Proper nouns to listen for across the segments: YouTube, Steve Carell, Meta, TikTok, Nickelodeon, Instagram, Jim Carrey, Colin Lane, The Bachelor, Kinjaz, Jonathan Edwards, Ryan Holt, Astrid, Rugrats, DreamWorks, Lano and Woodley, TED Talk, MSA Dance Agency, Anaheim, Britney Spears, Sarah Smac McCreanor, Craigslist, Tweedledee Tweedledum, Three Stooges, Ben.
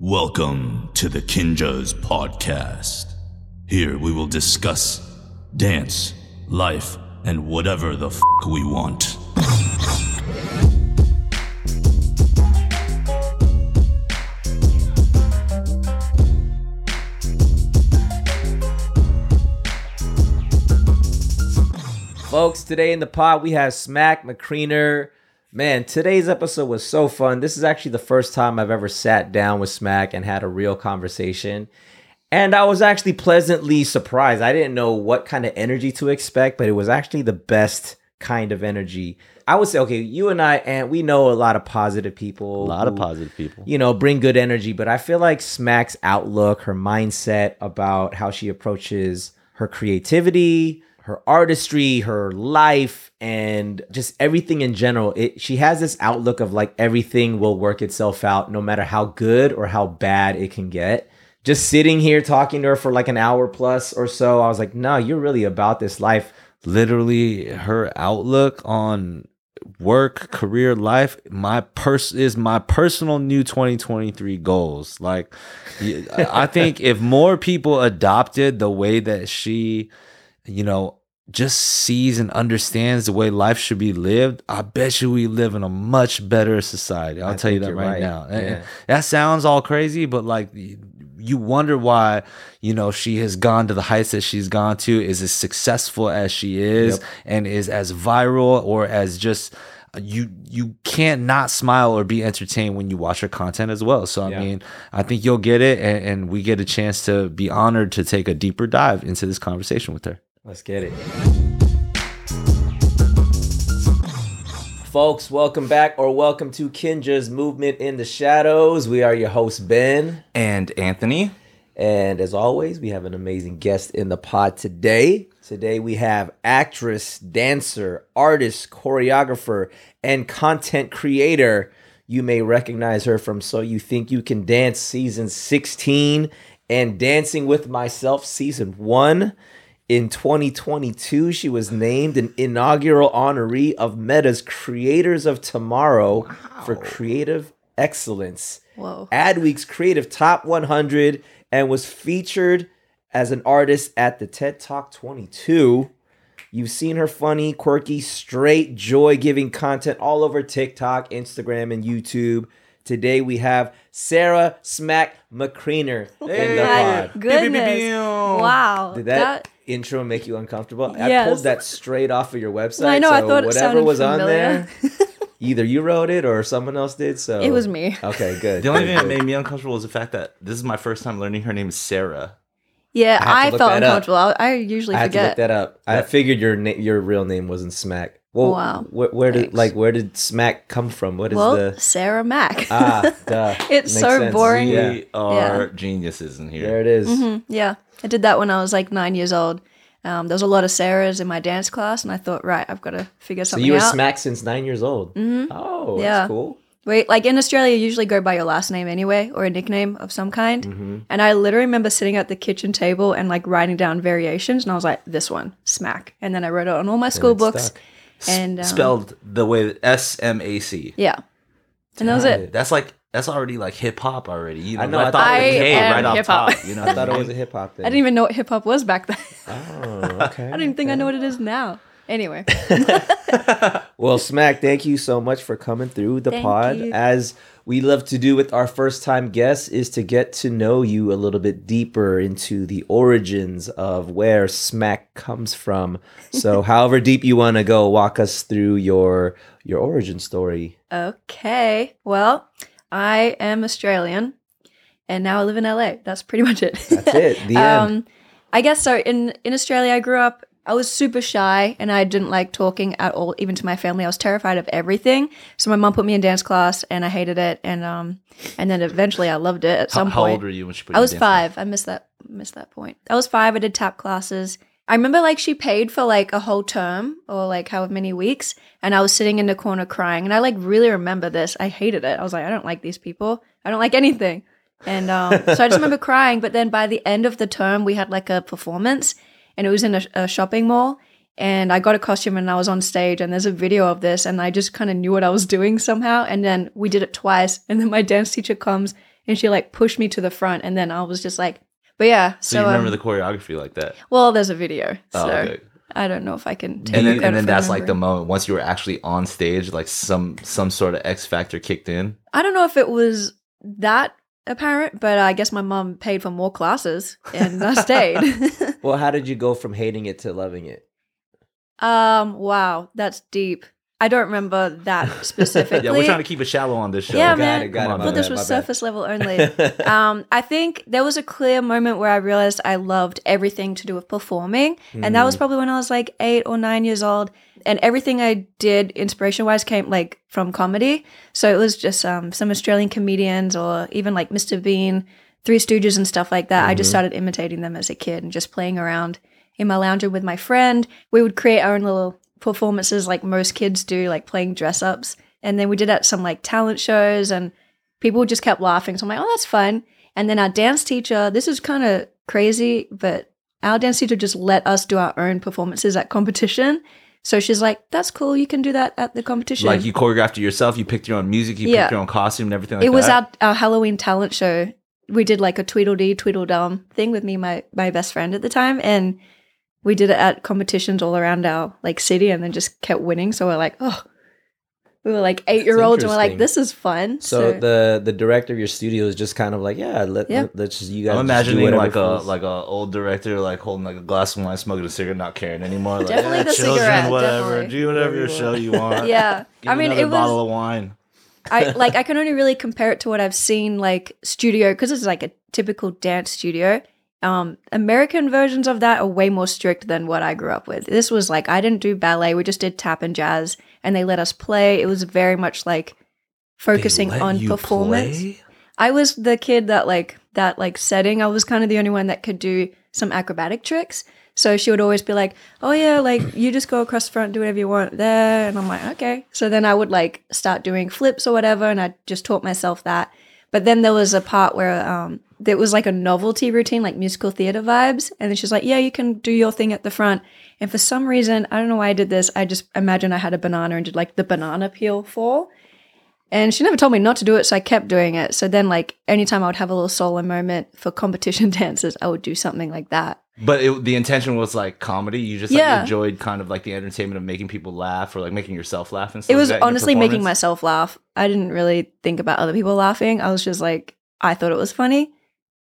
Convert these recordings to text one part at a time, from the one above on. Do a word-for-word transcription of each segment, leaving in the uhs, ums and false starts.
Welcome to the Kinjaz podcast. Here we will discuss dance, life, and whatever the f*** we want. Folks, today in the pod we have Smac McCreanor. Man, today's episode was so fun. This is actually the first time I've ever sat down with Smac and had a real conversation. And I was actually pleasantly surprised. I didn't know what kind of energy to expect, but it was actually the best kind of energy. I would say, okay, you and I, and we know a lot of positive people. A lot who, of positive people. You know, bring good energy. But I feel like Smac's outlook, her mindset about how she approaches her creativity, her artistry, her life, and just everything in general. It, she has this outlook of like everything will work itself out no matter how good or how bad it can get. Just sitting here talking to her for like an hour plus or so, I was like, no, you're really about this life. Literally, her outlook on work, career, life, my pers- is my personal new twenty twenty-three goals. Like, I think if more people adopted the way that she, you know, just sees and understands the way life should be lived, I bet you we live in a much better society. I'll I tell you that right, right. now. Yeah. That sounds all crazy, but like you wonder why, you know, she has gone to the heights that she's gone to, is as successful as she is, yep. and is as viral or as just you you can't not smile or be entertained when you watch her content as well. So I yeah. mean, I think you'll get it, and, and we get a chance to be honored to take a deeper dive into this conversation with her. Let's get it. Folks, welcome back or welcome to Kinjaz Movement in the Shadows. We are your hosts, Ben. And Anthony. And as always, we have an amazing guest in the pod today. Today we have actress, dancer, artist, choreographer, and content creator. You may recognize her from So You Think You Can Dance season sixteen and Dancing With Myself season one. In twenty twenty-two, she was named an inaugural honoree of Meta's Creators of Tomorrow wow. for Creative Excellence. Whoa. Adweek's Creative Top one hundred and was featured as an artist at the TED Talk twenty-two. You've seen her funny, quirky, straight, joy-giving content all over TikTok, Instagram, and YouTube. Today we have Sarah Smac McCreanor hey. in the pod. Goodness. Wow. Did that... that- intro make you uncomfortable? Yes. I pulled that straight off of your website. Well, I know, so I thought whatever was familiar. On there, either you wrote it or someone else did. So it was me. Okay, good. The only thing that made me uncomfortable was the fact that this is my first time learning her name is Sarah. Yeah, I, I felt uncomfortable. I, I usually I forget. I had to look that up. I figured your na- your real name wasn't Smac. Well, wow. Wh- where Thanks. did like where did Smac come from? What is well, the Sarah Mac? Ah, duh. It's Makes so sense. boring. We yeah. are yeah. geniuses in here. There it is. Mm-hmm. Yeah. I did that when I was like nine years old. Um, there was a lot of Sarahs in my dance class, and I thought, right, I've got to figure something out. So you were out. Smac since nine years old? Mm-hmm. Oh, yeah. That's cool. Wait, like in Australia, you usually go by your last name anyway, or a nickname of some kind. Mm-hmm. And I literally remember sitting at the kitchen table and like writing down variations, and I was like, this one, Smac. And then I wrote it on all my school and books. Stuck. And um, spelled the way S M A C. Yeah. And that was it. That's like... That's already like hip hop already. You know, I know. I thought I it was K right off top. You know, I thought it was a hip hop thing. I didn't even know what hip hop was back then. Oh, okay. I don't even think okay. I know what it is now. Anyway. Well, Smac, thank you so much for coming through the thank pod. You. As we love to do with our first time guests is to get to know you a little bit deeper into the origins of where Smac comes from. So however deep you want to go, walk us through your your origin story. Okay. Well, I am Australian, and now I live in L A. That's pretty much it. That's it. The um, end. I guess so. In, in Australia, I grew up. I was super shy, and I didn't like talking at all, even to my family. I was terrified of everything. So my mom put me in dance class, and I hated it. And um, and then eventually, I loved it. At how, some how point, how old were you when she put you in dance class? I was five. I missed that. Missed that point. I was five. I did tap classes. I remember like she paid for like a whole term or like however many weeks, and I was sitting in the corner crying, and I like really remember this. I hated it. I was like, I don't like these people. I don't like anything. And um, so I just remember crying. But then by the end of the term, we had like a performance, and it was in a, a shopping mall, and I got a costume, and I was on stage, and there's a video of this, and I just kind of knew what I was doing somehow. And then we did it twice, and then my dance teacher comes and she like pushed me to the front, and then I was just like, but yeah. So, so you remember um, the choreography like that? Well, there's a video. Oh, so okay. I don't know if I can take and then, and then that's remembering. Like the moment once you were actually on stage, like some some sort of X factor kicked in. I don't know if it was that apparent, but I guess my mom paid for more classes and I stayed. Well, how did you go from hating it to loving it? Um, wow, that's deep. I don't remember that specifically. Yeah, we're trying to keep it shallow on this show. Yeah, got man. It, got on, but this bad, was surface bad. Level only. um, I think there was a clear moment where I realized I loved everything to do with performing. Mm. And that was probably when I was like eight or nine years old. And everything I did inspiration-wise came like from comedy. So it was just um, some Australian comedians or even like Mister Bean, Three Stooges and stuff like that. Mm-hmm. I just started imitating them as a kid and just playing around in my lounge room with my friend. We would create our own little performances like most kids do, like playing dress-ups, and then we did at some like talent shows and people just kept laughing, so I'm like, oh, that's fun. And then our dance teacher, this is kind of crazy, but our dance teacher just let us do our own performances at competition. So she's like, that's cool, you can do that at the competition. Like you choreographed it yourself, you picked your own music, you yeah. picked your own costume and everything like it that. It was our, our Halloween talent show. We did like a Tweedledee Tweedledum thing with me, my my best friend at the time, and we did it at competitions all around our like city and then just kept winning. So we're like, oh, we were like eight-year-olds and we're like, this is fun. So, so the the director of your studio is just kind of like, yeah, let, yeah. let's just, you guys. I'm imagining like a like a old director like holding like a glass of wine, smoking a cigarette, not caring anymore. Like, definitely yeah, the children, cigarette. Whatever, definitely. Do whatever your show you want. Yeah, give I mean, it was bottle of wine. I like I can only really compare it to what I've seen like studio, because it's like a typical dance studio. Um, American versions of that are way more strict than what I grew up with. This was like, I didn't do ballet, we just did tap and jazz, and they let us play. It was very much like focusing on performance. Play? I was the kid that like, that like setting, I was kind of the only one that could do some acrobatic tricks. So she would always be like, oh yeah, like you just go across the front, do whatever you want there. And I'm like, okay. So then I would like start doing flips or whatever, and I just taught myself that. But then there was a part where um, there was like a novelty routine, like musical theater vibes. And then she's like, yeah, you can do your thing at the front. And for some reason, I don't know why I did this, I just imagine I had a banana and did like the banana peel fall. And she never told me not to do it, so I kept doing it. So then like anytime I would have a little solo moment for competition dances, I would do something like that. But it, the intention was like comedy. You just like, yeah. enjoyed kind of like the entertainment of making people laugh or like making yourself laugh and stuff. It was like that, honestly making myself laugh. I didn't really think about other people laughing. I was just like, I thought it was funny.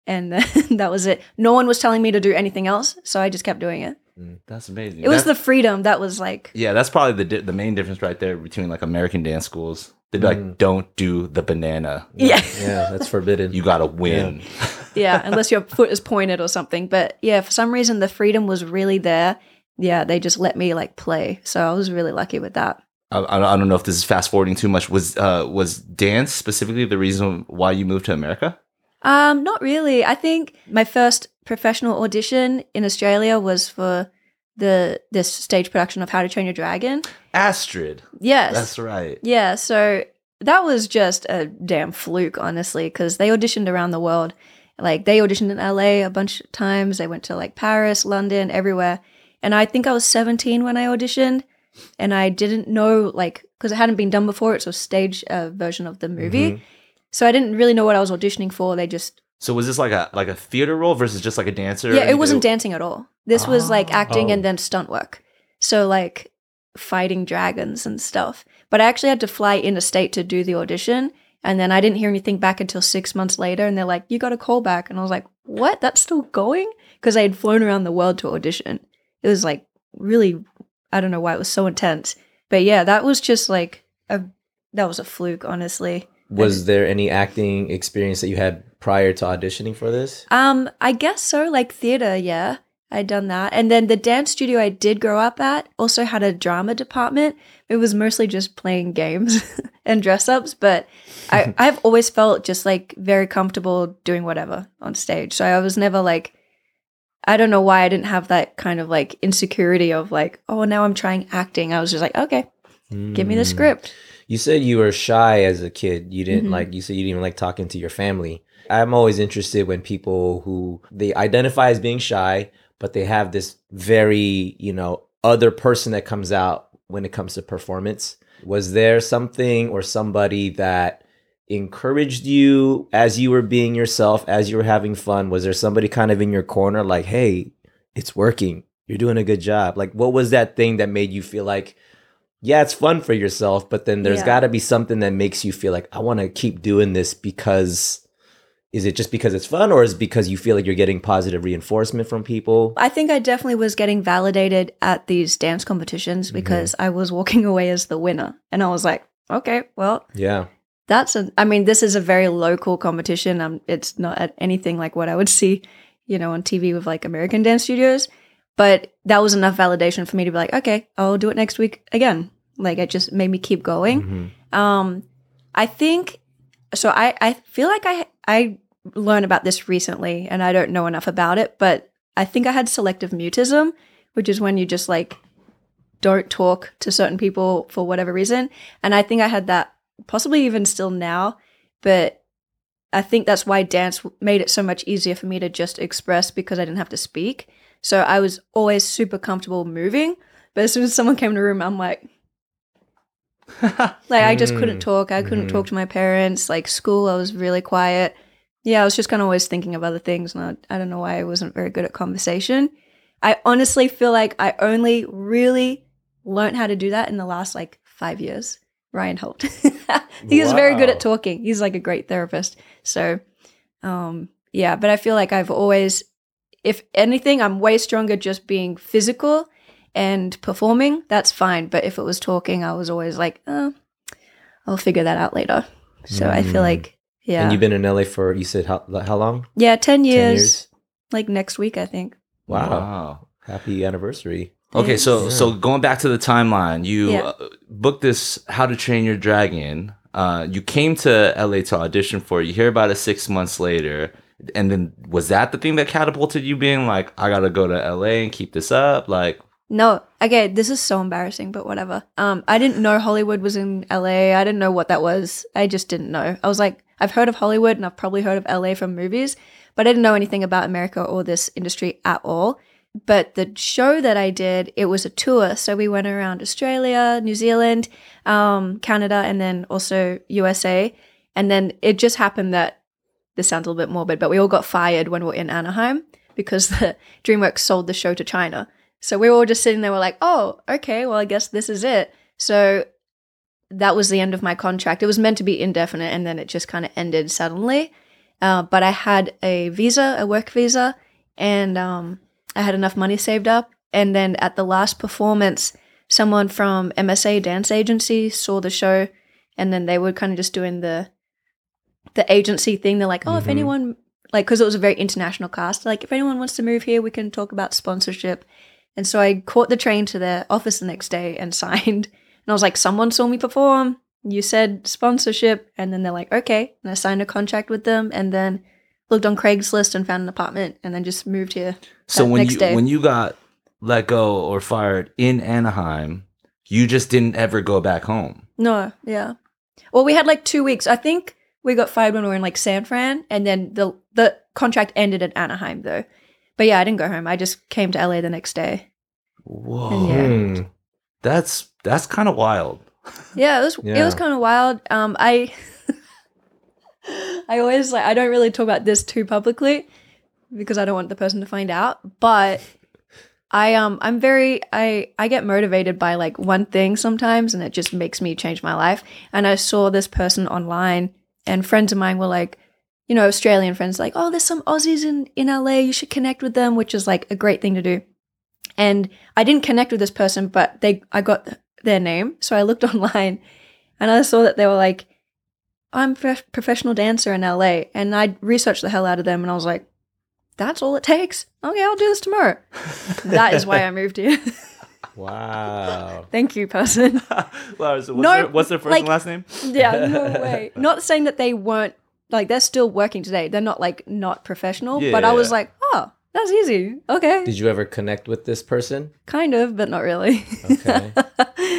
And then that was it. No one was telling me to do anything else, so I just kept doing it. Mm, that's amazing. It that's, was the freedom that was like. Yeah, that's probably the di- the main difference right there between like American dance schools. They'd be like, mm. don't do the banana. Yeah. Yeah, that's forbidden. You got to win. Yeah. Yeah, unless your foot is pointed or something. But yeah, for some reason, the freedom was really there. Yeah, they just let me like play. So I was really lucky with that. I, I don't know if this is fast forwarding too much. Was uh, was dance specifically the reason why you moved to America? Um, not really. I think my first professional audition in Australia was for the this stage production of How to Train Your Dragon. Astrid. Yes. That's right. Yeah, so that was just a damn fluke, honestly, because they auditioned around the world. Like they auditioned in L A a bunch of times. They went to like Paris, London, everywhere. And I think I was seventeen when I auditioned, and I didn't know like, because it hadn't been done before. It's a stage uh, version of the movie. Mm-hmm. So I didn't really know what I was auditioning for. They just. So was this like a like a theater role versus just like a dancer? Yeah, it wasn't dancing at all. This oh. was like acting oh. and then stunt work. So like fighting dragons and stuff. But I actually had to fly interstate to do the audition. And then I didn't hear anything back until six months later. And they're like, you got a call back. And I was like, what? That's still going? Because I had flown around the world to audition. It was like really, I don't know why it was so intense. But yeah, that was just like, a that was a fluke, honestly. Was there any acting experience that you had prior to auditioning for this? Um, I guess so. Like theater, yeah. I'd done that. And then the dance studio I did grow up at also had a drama department. It was mostly just playing games and dress-ups, but I, I've always felt just like very comfortable doing whatever on stage. So I was never like, I don't know why I didn't have that kind of like insecurity of like, oh, now I'm trying acting. I was just like, okay, mm. give me the script. You said you were shy as a kid. You didn't mm-hmm. like, you said you didn't even like talking to your family. I'm always interested when people who they identify as being shy, but they have this very, you know, other person that comes out when it comes to performance. Was there something or somebody that encouraged you as you were being yourself, as you were having fun? Was there somebody kind of in your corner like, hey, it's working, you're doing a good job? Like, what was that thing that made you feel like, yeah, it's fun for yourself, but then there's yeah. got to be something that makes you feel like, I want to keep doing this? Because is it just because it's fun, or is it because you feel like you're getting positive reinforcement from people? I think I definitely was getting validated at these dance competitions because mm-hmm. I was walking away as the winner. And I was like, okay, well, yeah, that's a, I mean, this is a very local competition. Um, it's not at anything like what I would see, you know, on T V with like American dance studios. But that was enough validation for me to be like, okay, I'll do it next week again. Like, it just made me keep going. Mm-hmm. Um, I think, so I, I feel like I, I learned about this recently and I don't know enough about it, but I think I had selective mutism, which is when you just like don't talk to certain people for whatever reason. And I think I had that possibly even still now, but I think that's why dance made it so much easier for me to just express, because I didn't have to speak. So I was always super comfortable moving, but as soon as someone came in the room, I'm like, like I just couldn't talk. I couldn't mm-hmm. talk to my parents. Like school, I was really quiet. Yeah, I was just kind of always thinking of other things, and I, I don't know why I wasn't very good at conversation. I honestly feel like I only really learned how to do that in the last like five years. Ryan Holt, he is wow. very good at talking. He's like a great therapist. So, um, yeah, but I feel like I've always. If anything, I'm way stronger just being physical and performing. That's fine. But if it was talking, I was always like, oh, I'll figure that out later. So mm. I feel like, yeah. And you've been in L A for, you said how, how long? Yeah, ten years. ten years. Like next week, I think. Wow. wow. Happy anniversary. Okay, so yeah. so going back to the timeline, you yeah. uh, booked this How to Train Your Dragon. Uh, you came to L A to audition for it. You hear about it six months later. And then was that the thing that catapulted you being like, I gotta go to L A and keep this up? Like, no. Okay, this is so embarrassing, but whatever. Um, I didn't know Hollywood was in L A. I didn't know what that was. I just didn't know. I was like, I've heard of Hollywood and I've probably heard of L A from movies, but I didn't know anything about America or this industry at all. But the show that I did, it was a tour. So we went around Australia, New Zealand, um, Canada, and then also U S A. And then it just happened that, this sounds a little bit morbid, but we all got fired when we were in Anaheim because the DreamWorks sold the show to China. So we were all just sitting there, we're like, oh, okay, well, I guess this is it. So that was the end of my contract. It was meant to be indefinite, and then it just kind of ended suddenly. Uh, but I had a visa, a work visa, and um, I had enough money saved up. And then at the last performance, someone from M S A Dance Agency saw the show, and then they were kind of just doing the the agency thing. They're like, oh, mm-hmm. if anyone, like, because it was a very international cast, like, if anyone wants to move here, we can talk about sponsorship. And so I caught the train to their office the next day and signed. And I was like, someone saw me perform, you said sponsorship. And then they're like, okay. And I signed a contract with them, and then looked on Craigslist and found an apartment, and then just moved here. So when you day. when you got let go or fired in Anaheim, you just didn't ever go back home? No, yeah. Well, we had like two weeks. I think we got fired when we were in like San Fran, and then the the contract ended at Anaheim though. But yeah, I didn't go home. I just came to L A the next day. Whoa, yeah. that's that's kind of wild. Yeah, it was yeah. it was kind of wild. Um, I I always like I don't really talk about this too publicly because I don't want the person to find out. But I um I'm very I I get motivated by like one thing sometimes, and it just makes me change my life. And I saw this person online. And friends of mine were like, you know, Australian friends, like, oh, there's some Aussies in, in L A, you should connect with them, which is like a great thing to do. And I didn't connect with this person, but they I got their name. So I looked online and I saw that they were like, I'm a professional dancer in L A. And I researched the hell out of them, and I was like, that's all it takes. Okay, I'll do this tomorrow. That is why I moved here. Wow. Thank you, person. Wow, so what's, no, their, what's their first like, and last name? Yeah, no way. Not saying that they weren't, like, they're still working today. They're not, like, not professional. Yeah. But I was like, oh, that's easy. Okay. Did you ever connect with this person? Kind of, but not really. Okay.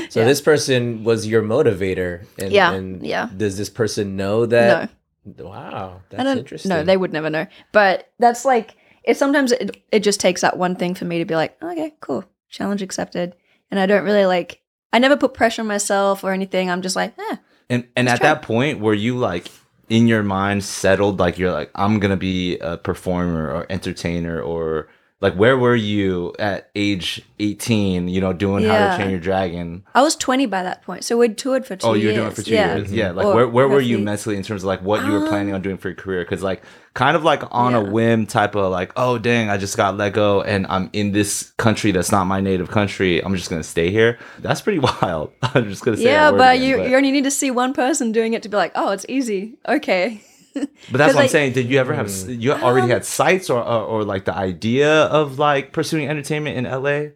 So yeah. This person was your motivator. And, yeah. And yeah. Does this person know that? No. Wow. That's interesting. No, they would never know. But that's, like, it. sometimes it, it just takes that one thing for me to be like, okay, cool. Challenge accepted. And I don't really like, I never put pressure on myself or anything. I'm just like, eh, And and That's at true. That point, were you like in your mind settled, like you're like, I'm gonna be a performer or entertainer, or like where were you at age eighteen, you know, doing yeah. How to Train Your Dragon? I was twenty by that point, so we'd toured for two years. Oh, you were doing it for two yeah. years. Yeah, like or where where roughly. Were you mentally in terms of like what you were planning on doing for your career? Because like kind of like on yeah. a whim type of like, oh dang, I just got let go and I'm in this country that's not my native country. I'm just going to stay here. That's pretty wild. I'm just going to say yeah, that word but again, you but. you only need to see one person doing it to be like, oh, it's easy. Okay. But that's what like, I'm saying. Did you ever have, you already um, had sights or, or or like the idea of like pursuing entertainment in L A?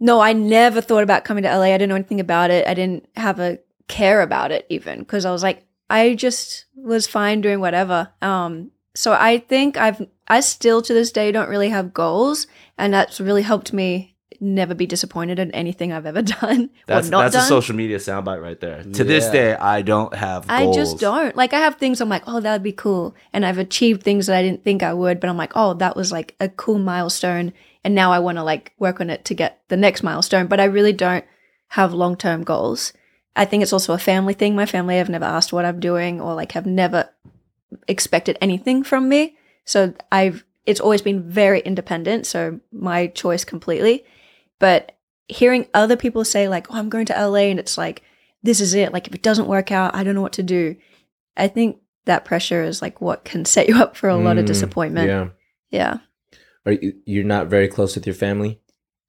No, I never thought about coming to L A. I didn't know anything about it. I didn't have a care about it even because I was like, I just was fine doing whatever. Um, so I think I've, I still to this day don't really have goals, and that's really helped me never be disappointed in anything I've ever done. That's, or not that's done. A social media soundbite right there. To yeah. this day, I don't have goals. I just don't. Like, I have things I'm like, oh, that would be cool. And I've achieved things that I didn't think I would, but I'm like, oh, that was like a cool milestone. And now I want to like work on it to get the next milestone. But I really don't have long-term goals. I think it's also a family thing. My family have never asked what I'm doing or like have never expected anything from me. So I've, it's always been very independent. So my choice completely. But hearing other people say like, oh, I'm going to L A, and it's like, this is it. Like if it doesn't work out, I don't know what to do. I think that pressure is like what can set you up for a mm, lot of disappointment. Yeah. Yeah. Are you, you're not very close with your family?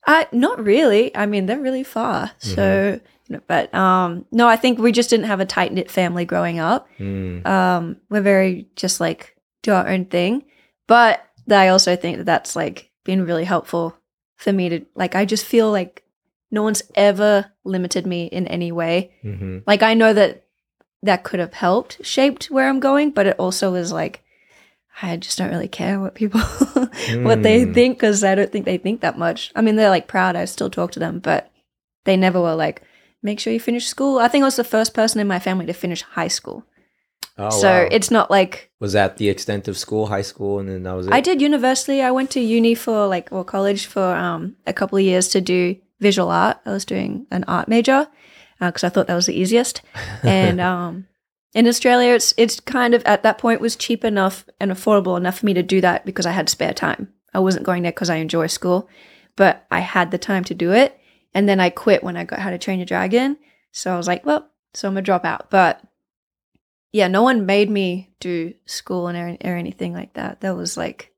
Uh, not really. I mean, they're really far. Mm-hmm. So, you know, but um, no, I think we just didn't have a tight knit family growing up. Mm. Um, we're very just like do our own thing. But I also think that that's like been really helpful for me to like, I just feel like no one's ever limited me in any way. Mm-hmm. Like I know that that could have helped shaped where I'm going, but it also is like, I just don't really care what people, mm. what they think. Cause I don't think they think that much. I mean, they're like proud. I still talk to them, but they never were like, make sure you finish school. I think I was the first person in my family to finish high school. Oh, so wow. It's not like... Was that the extent of school, high school, and then that was it? I did university. I went to uni for like, or college for um, a couple of years to do visual art. I was doing an art major because uh, I thought that was the easiest. And um, in Australia, it's it's kind of at that point was cheap enough and affordable enough for me to do that because I had spare time. I wasn't going there because I enjoy school, but I had the time to do it. And then I quit when I got How to Train Your Dragon. So I was like, well, so I'm going to drop out. But... yeah, no one made me do school and or anything like that. That was like,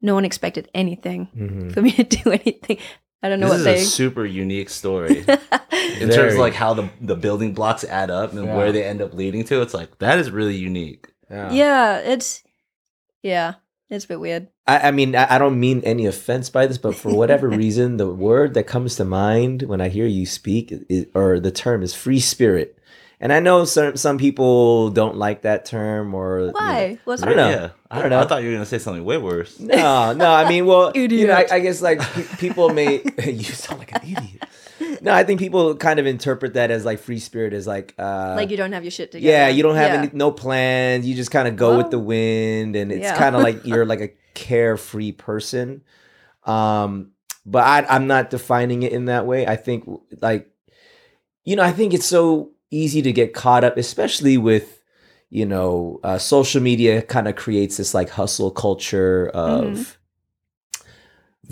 no one expected anything mm-hmm. for me to do anything. I don't know this what they... This is a super unique story. in Very. Terms of like how the, the building blocks add up and yeah. where they end up leading to. It's like, that is really unique. Yeah, yeah it's, yeah, it's a bit weird. I, I mean, I, I don't mean any offense by this, but for whatever reason, the word that comes to mind when I hear you speak is, or the term is free spirit. And I know some some people don't like that term or... Why? You know, What's I don't know. Yeah. I don't know. I thought you were going to say something way worse. No, no. I mean, well, you know, I, I guess like pe- people may... You sound like an idiot. No, I think people kind of interpret that as like free spirit as like... Uh, like you don't have your shit together. Yeah, you don't have yeah. any, no plans. You just kind of go well, with the wind. And it's yeah. kind of like you're like a carefree person. Um, but I, I'm not defining it in that way. I think like... You know, I think it's so... easy to get caught up, especially with, you know, uh, social media kind of creates this like hustle culture of mm-hmm.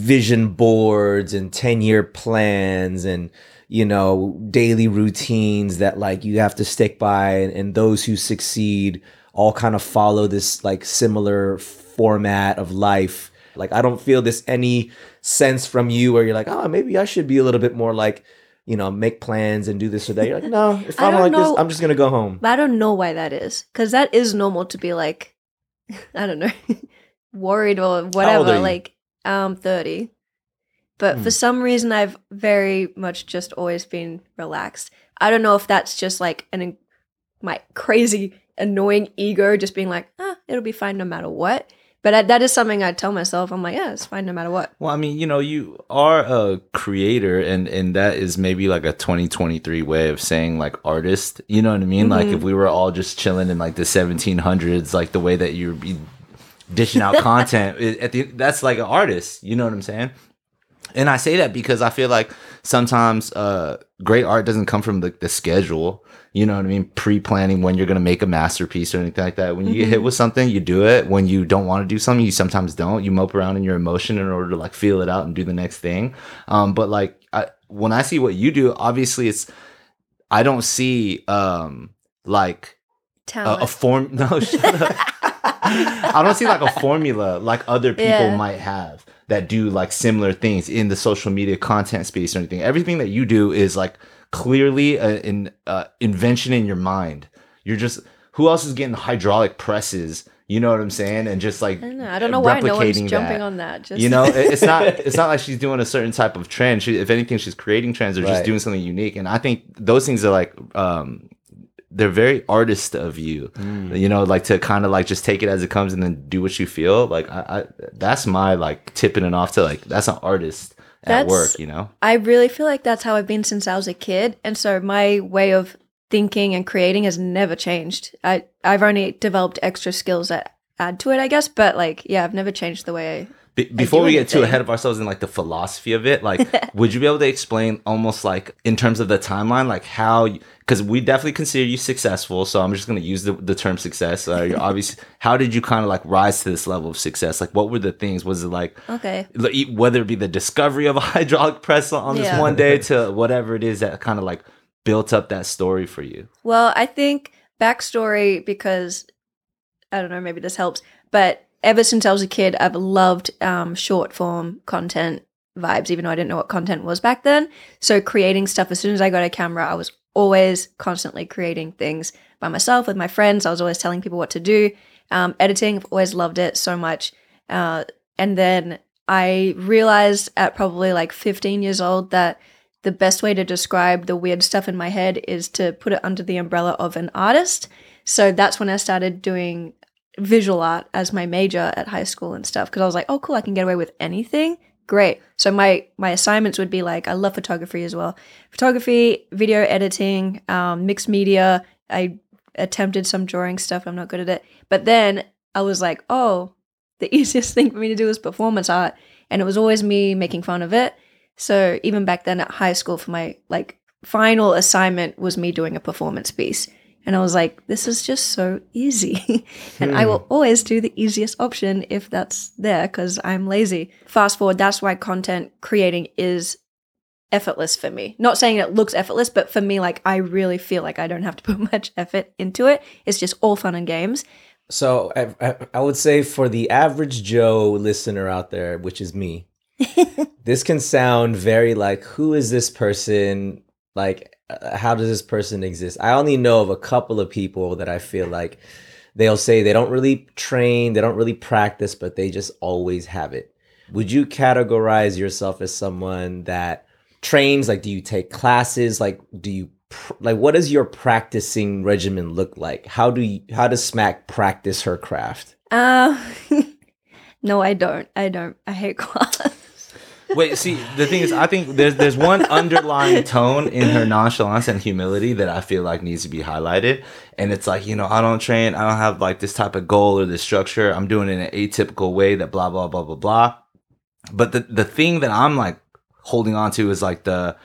vision boards and ten-year plans and, you know, daily routines that like you have to stick by. And, and those who succeed all kind of follow this like similar format of life. Like, I don't feel this any sense from you where you're like, oh, maybe I should be a little bit more like, you know, make plans and do this or that. You're like, no, if I'm like know, this, I'm just going to go home. I don't know why that is. Because that is normal to be like, I don't know, worried or whatever. Like, I'm um, thirty. But mm. for some reason, I've very much just always been relaxed. I don't know if that's just like an my crazy, annoying ego just being like, ah, it'll be fine no matter what. But I, that is something I tell myself. I'm like, yeah, it's fine no matter what. Well, I mean, you know, you are a creator, and, and that is maybe like a twenty twenty-three way of saying like artist. You know what I mean? Mm-hmm. Like if we were all just chilling in like the seventeen hundreds, like the way that you'd be dishing out content, at the, that's like an artist. You know what I'm saying? And I say that because I feel like sometimes uh, great art doesn't come from the, the schedule. You know what I mean? Pre-planning when you're going to make a masterpiece or anything like that. When you mm-hmm. get hit with something, you do it. When you don't want to do something, you sometimes don't. You mope around in your emotion in order to like feel it out and do the next thing. Um, but like I, when I see what you do, obviously it's I don't see um, like a, a form. No, shut up. I don't see like a formula like other people yeah. might have that do like similar things in the social media content space or anything. Everything that you do is like clearly an uh, invention in your mind. You're just, who else is getting hydraulic presses? You know what I'm saying? And just like, I don't know, I don't know why no one's jumping that. on that. Just. You know, it's not it's not like she's doing a certain type of trend. She, if anything, she's creating trends or right. just doing something unique. And I think those things are like, um, they're very artist of you, mm. you know, like to kind of like just take it as it comes and then do what you feel. Like I, I that's my like tipping it off to like, that's an artist that's, at work, you know? I really feel like that's how I've been since I was a kid. And so my way of thinking and creating has never changed. I, I've only developed extra skills that add to it, I guess. But like, yeah, I've never changed the way I... Be- before we get too ahead of ourselves in like the philosophy of it, like would you be able to explain almost like in terms of the timeline, like how, because we definitely consider you successful. So I'm just going to use the, the term success. Uh, you're obviously, how did you kind of like rise to this level of success? Like what were the things? Was it like, okay, whether it be the discovery of a hydraulic press on this yeah. one day to whatever it is that kind of like built up that story for you? Well, I think backstory, because I don't know, maybe this helps, but ever since I was a kid, I've loved um, short form content vibes, even though I didn't know what content was back then. So creating stuff, as soon as I got a camera, I was always constantly creating things by myself, with my friends. I was always telling people what to do. Um, editing, I've always loved it so much. Uh, and then I realized at probably like fifteen years old that the best way to describe the weird stuff in my head is to put it under the umbrella of an artist. So that's when I started doing visual art as my major at high school and stuff, because I was like, oh cool, I can get away with anything, great. So my my assignments would be like, I love photography as well, photography, video editing, um mixed media. I attempted some drawing stuff, I'm not good at it. But then I was like, oh, the easiest thing for me to do is performance art, and it was always me making fun of it. So even back then at high school, for my like final assignment was me doing a performance piece. And I was like, this is just so easy. And I will always do the easiest option if that's there, because I'm lazy. Fast forward, that's why content creating is effortless for me. Not saying it looks effortless, but for me, like I really feel like I don't have to put much effort into it. It's just all fun and games. So I, I would say for the average Joe listener out there, which is me, this can sound very like, who is this person? Like, how does this person exist? I only know of a couple of people that I feel like they'll say they don't really train, they don't really practice, but they just always have it. Would you categorize yourself as someone that trains? Like, do you take classes? Like, do you pr- like what does your practicing regimen look like? How do you, how does Smac practice her craft? Uh, no, I don't. I don't. I hate class. Wait, see, the thing is, I think there's there's one underlying tone in her nonchalance and humility that I feel like needs to be highlighted. And it's like, you know, I don't train. I don't have like this type of goal or this structure. I'm doing it in an atypical way that blah, blah, blah, blah, blah. But the, the thing that I'm like holding on to is like the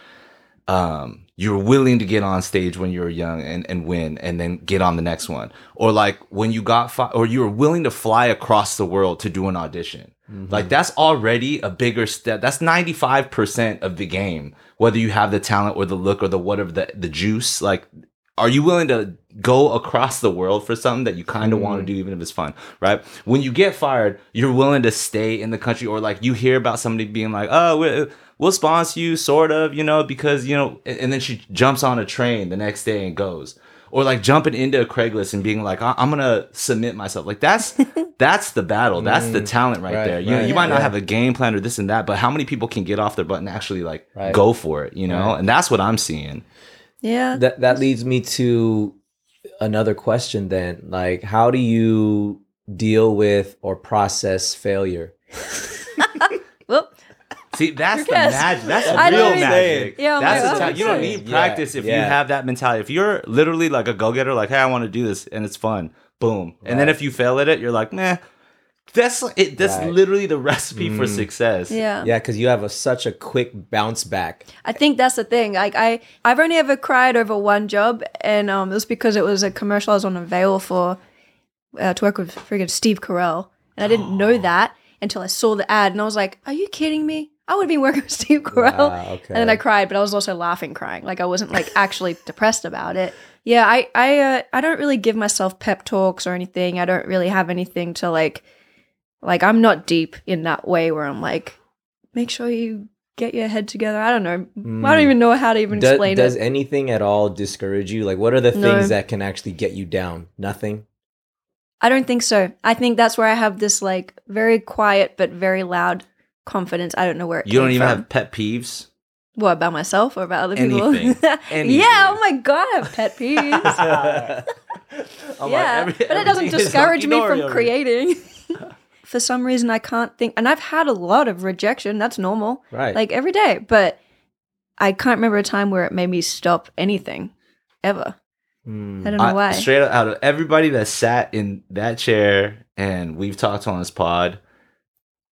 um you're willing to get on stage when you were young and, and win and then get on the next one. Or like when you got fi- or you were willing to fly across the world to do an audition. Mm-hmm. Like that's already a bigger step. That's ninety-five percent of the game, whether you have the talent or the look or the whatever, the, the juice. Like, are you willing to go across the world for something that you kind of mm-hmm. want to do, even if it's fun, right? When you get fired, you're willing to stay in the country, or like you hear about somebody being like, oh, we're, we'll sponsor you, sort of, you know, because, you know, and then she jumps on a train the next day and goes. Or like jumping into a Craigslist and being like, I- I'm going to submit myself. Like that's that's the battle. That's the talent right, right there. You right, know, you might yeah. not have a game plan or this and that, but how many people can get off their butt and actually like right. go for it, you know? Right. And that's what I'm seeing. Yeah. That that leads me to another question then. Like, how do you deal with or process failure? Well, see, that's the magic. That's the real magic. Yeah, that's the time. You don't need practice if you have that mentality. If you're literally like a go-getter, like, hey, I want to do this, and it's fun, boom. And then if you fail at it, you're like, meh. That's it, that's right. literally the recipe mm. for success. Yeah. Yeah, because you have a, such a quick bounce back. I think that's the thing. Like I, I've only ever cried over one job, and um, it was because it was a commercial I was on a veil for uh, to work with friggin' Steve Carell, and I didn't oh. know that until I saw the ad, and I was like, "Are you kidding me? I would have been working with Steve Carell." Wow, okay. And then I cried, but I was also laughing, crying. Like I wasn't like actually depressed about it. Yeah, I, I, uh, I don't really give myself pep talks or anything. I don't really have anything to like. Like, I'm not deep in that way where I'm like, make sure you get your head together. I don't know. Mm. I don't even know how to even Do, explain does it. Does anything at all discourage you? Like, what are the no. things that can actually get you down? Nothing? I don't think so. I think that's where I have this, like, very quiet but very loud confidence. I don't know where it You don't even from. Have pet peeves? What, about myself or about other Anything. People? Anything. Yeah, oh my God, I have pet peeves. oh my, yeah, every, but it doesn't discourage me from creating. For some reason, I can't think, and I've had a lot of rejection. That's normal, right? Like every day, but I can't remember a time where it made me stop anything, ever. Mm. I don't know I, why. Straight out of everybody that sat in that chair and we've talked on this pod,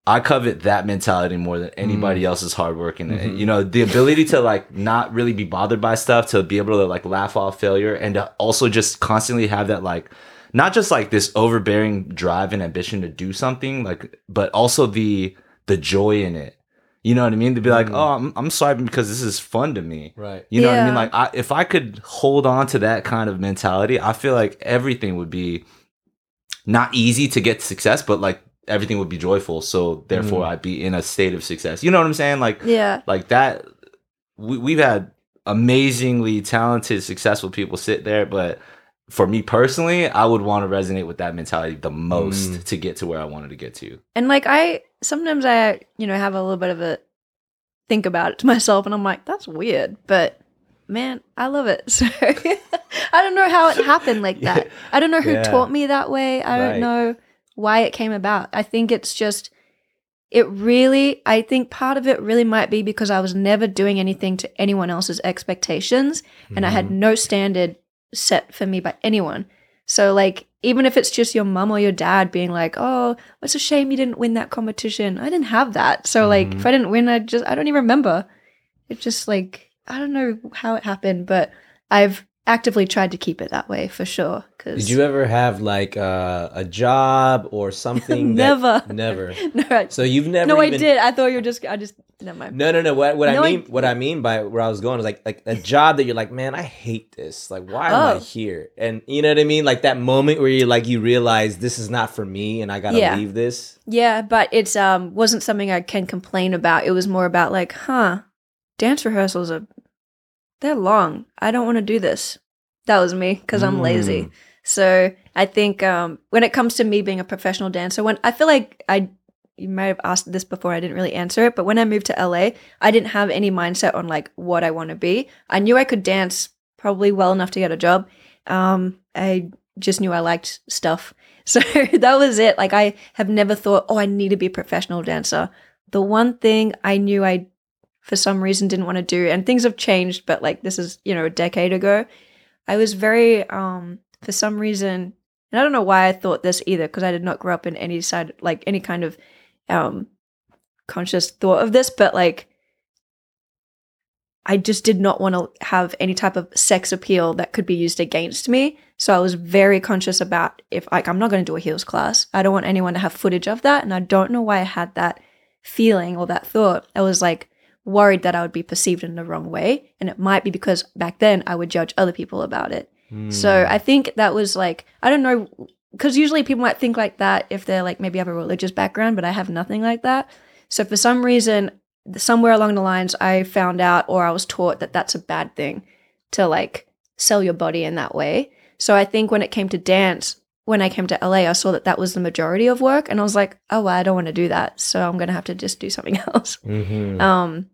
I covet that mentality more than anybody mm. else is hardworking. Mm-hmm. You know, the ability to like not really be bothered by stuff, to be able to like laugh off failure, and to also just constantly have that like. Not just like this overbearing drive and ambition to do something, like, but also the the joy in it. You know what I mean? To be like, mm-hmm. oh, I'm, I'm swiping because this is fun to me. Right. You know yeah. what I mean? Like, I, if I could hold on to that kind of mentality, I feel like everything would be not easy to get success, but like everything would be joyful. So therefore, mm-hmm. I'd be in a state of success. You know what I'm saying? Like, yeah. like that. We, we've had amazingly talented, successful people sit there, but. For me personally, I would want to resonate with that mentality the most mm. to get to where I wanted to get to. And like I, sometimes I, you know, have a little bit of a think about it to myself and I'm like, that's weird, but man, I love it. So I don't know how it happened like yeah. that. I don't know who yeah. taught me that way. I right. don't know why it came about. I think it's just, it really, I think part of it really might be because I was never doing anything to anyone else's expectations mm-hmm. and I had no standard set for me by anyone. So like even if it's just your mom or your dad being like, oh, it's a shame you didn't win that competition, I didn't have that. So like mm-hmm. if I didn't win, I just I don't even remember. It just like I don't know how it happened, but I've actively tried to keep it that way for sure. Cause did you ever have like uh, a job or something? Never, that, never. No, I, so you've never. No, even... I did. I thought you were just. I just. Never mind. No, no, no. What, what no, I mean, I... what I mean by where I was going is like, like a job that you're like, man, I hate this. Like, why oh. am I here? And you know what I mean? Like that moment where you like you realize this is not for me, and I gotta yeah. leave this. Yeah, but it's um wasn't something I can complain about. It was more about like, huh, dance rehearsals are. They're long. I don't want to do this. That was me because I'm mm. lazy. So I think um, when it comes to me being a professional dancer, when I feel like I, you might have asked this before, I didn't really answer it, but when I moved to L A, I didn't have any mindset on like what I want to be. I knew I could dance probably well enough to get a job. Um, I just knew I liked stuff. So that was it. Like I have never thought, oh, I need to be a professional dancer. The one thing I knew I for some reason didn't want to do, and things have changed, but like this is, you know, a decade ago, I was very, um, for some reason, and I don't know why I thought this either, because I did not grow up in any side, like any kind of um, conscious thought of this, but like I just did not want to have any type of sex appeal that could be used against me. So I was very conscious about if like, I'm not going to do a heels class. I don't want anyone to have footage of that. And I don't know why I had that feeling or that thought. I was like, worried that I would be perceived in the wrong way. And it might be because back then I would judge other people about it. Mm. So I think that was like, I don't know, because usually people might think like that if they're like, maybe have a religious background, but I have nothing like that. So for some reason, somewhere along the lines, I found out or I was taught that that's a bad thing to like sell your body in that way. So I think when it came to dance, when I came to L A, I saw that that was the majority of work. And I was like, oh, well, I don't want to do that. So I'm going to have to just do something else. Mm-hmm. Um,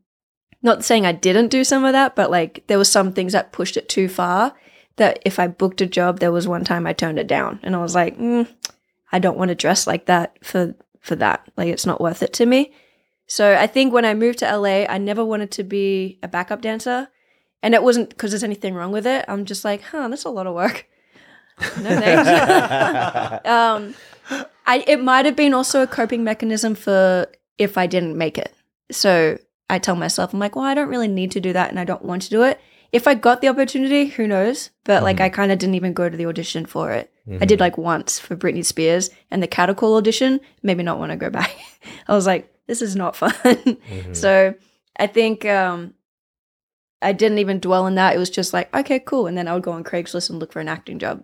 Not saying I didn't do some of that, but like there were some things that pushed it too far that if I booked a job, there was one time I turned it down and I was like, mm, I don't want to dress like that for, for that. Like it's not worth it to me. So I think when I moved to L A, I never wanted to be a backup dancer, and it wasn't because there's anything wrong with it. I'm just like, huh, that's a lot of work. No thanks. um, I, it might have been also a coping mechanism for if I didn't make it. So I tell myself, I'm like, well, I don't really need to do that and I don't want to do it. If I got the opportunity, who knows? But mm-hmm. like I kind of didn't even go to the audition for it. Mm-hmm. I did like once for Britney Spears and the Catacall audition, made me not want to go back. I was like, this is not fun. Mm-hmm. So I think um, I didn't even dwell on that. It was just like, okay, cool. And then I would go on Craigslist and look for an acting job.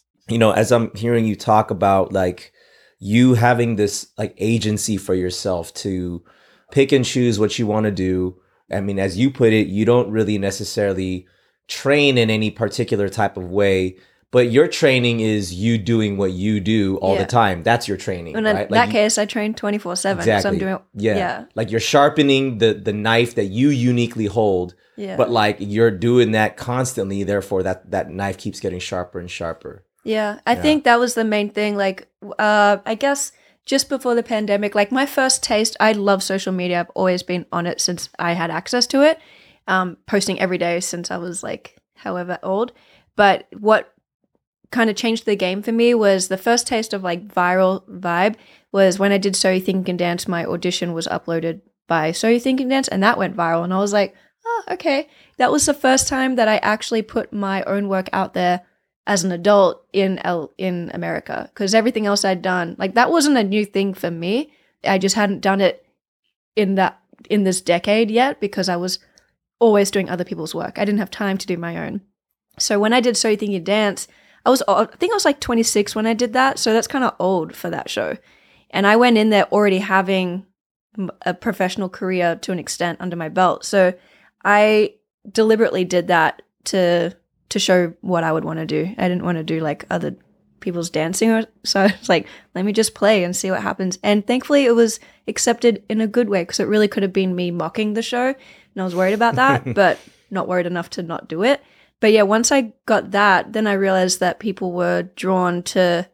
You know, as I'm hearing you talk about like you having this like agency for yourself to pick and choose what you want to do. I mean, as you put it, you don't really necessarily train in any particular type of way, but your training is you doing what you do all yeah. the time. That's your training. And in right? that like, case, I train twenty-four seven. Exactly. So I'm doing, yeah. yeah. Like you're sharpening the the knife that you uniquely hold, yeah. but like you're doing that constantly. Therefore, that, that knife keeps getting sharper and sharper. Yeah, I yeah. think that was the main thing. Like, uh, I guess just before the pandemic, like my first taste, I love social media. I've always been on it since I had access to it, um, posting every day since I was like however old. But what kind of changed the game for me was the first taste of like viral vibe was when I did So You Think You Can Dance, my audition was uploaded by So You Think You Can Dance and that went viral. And I was like, oh, okay. That was the first time that I actually put my own work out there as an adult in L- in America, because everything else I'd done, like that wasn't a new thing for me. I just hadn't done it in that in this decade yet because I was always doing other people's work. I didn't have time to do my own. So when I did So You Think You Dance, I was I think I was like twenty-six when I did that. So that's kind of old for that show. And I went in there already having a professional career to an extent under my belt. So I deliberately did that to. to show what I would want to do. I didn't want to do like other people's dancing. Or, so I was like, let me just play and see what happens. And thankfully it was accepted in a good way because it really could have been me mocking the show. And I was worried about that, but not worried enough to not do it. But yeah, once I got that, then I realized that people were drawn to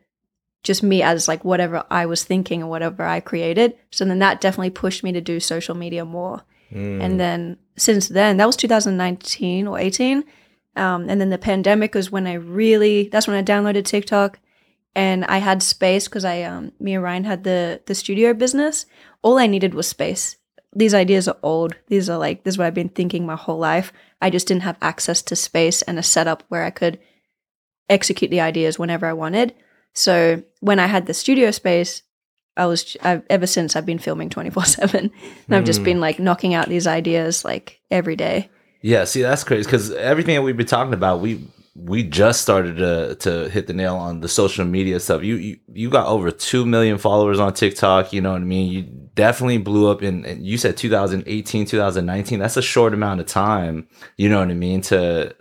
just me as like whatever I was thinking or whatever I created. So then that definitely pushed me to do social media more. Mm. And then since then, that was two thousand nineteen or eighteen, Um, and then the pandemic was when I really, that's when I downloaded TikTok and I had space because I, um, me and Ryan had the the studio business. All I needed was space. These ideas are old. These are like, this is what I've been thinking my whole life. I just didn't have access to space and a setup where I could execute the ideas whenever I wanted. So when I had the studio space, I was, I've, ever since I've been filming twenty-four seven and mm. I've just been like knocking out these ideas like every day. Yeah, see, that's crazy because everything that we've been talking about, we we just started to to hit the nail on the social media stuff. You you, you got over two million followers on TikTok. You know what I mean? You definitely blew up in, in. You said two thousand eighteen, two thousand nineteen. That's a short amount of time. You know what I mean? To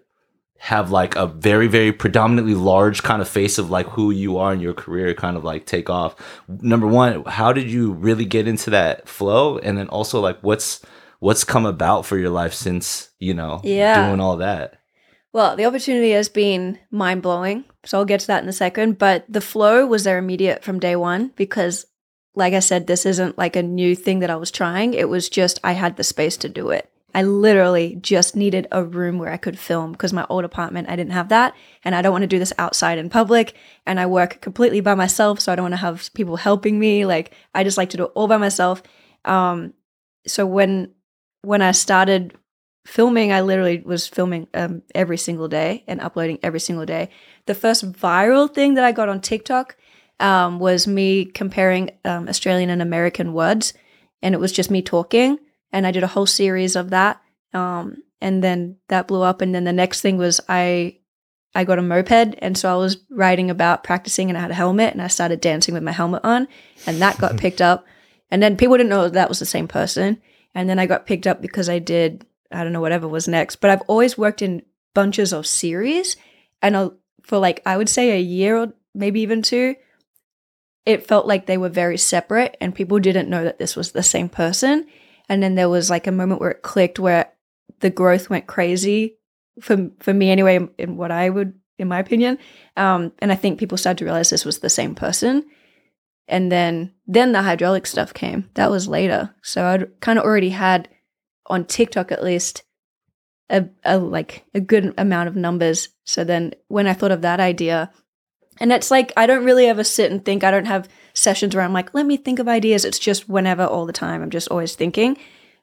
have like a very very predominantly large kind of face of like who you are in your career, kind of like take off. Number one, how did you really get into that flow? And then also like what's What's come about for your life since, you know, yeah. doing all that? Well, the opportunity has been mind-blowing, so I'll get to that in a second. But the flow was there immediate from day one because, like I said, this isn't like a new thing that I was trying. It was just I had the space to do it. I literally just needed a room where I could film because my old apartment, I didn't have that. And I don't want to do this outside in public. And I work completely by myself, so I don't want to have people helping me. Like, I just like to do it all by myself. Um, so when... When I started filming, I literally was filming um, every single day and uploading every single day. The first viral thing that I got on TikTok um, was me comparing um, Australian and American words, and it was just me talking. And I did a whole series of that, um, and then that blew up. And then the next thing was I I got a moped, and so I was riding about practicing, and I had a helmet, and I started dancing with my helmet on, and that got picked up. And then people didn't know that was the same person. And then I got picked up because I did, I don't know, whatever was next. But I've always worked in bunches of series, and a, for like I would say a year or maybe even two, it felt like they were very separate and people didn't know that this was the same person. And then there was like a moment where it clicked, where the growth went crazy for for me anyway, in what I would, in my opinion. Um, and I think people started to realize this was the same person. And then then the hydraulic stuff came. That was later. So I'd kind of already had, on TikTok at least, a, a like a good amount of numbers. So then when I thought of that idea, and it's like, I don't really ever sit and think. I don't have sessions where I'm like, let me think of ideas. It's just whenever, all the time. I'm just always thinking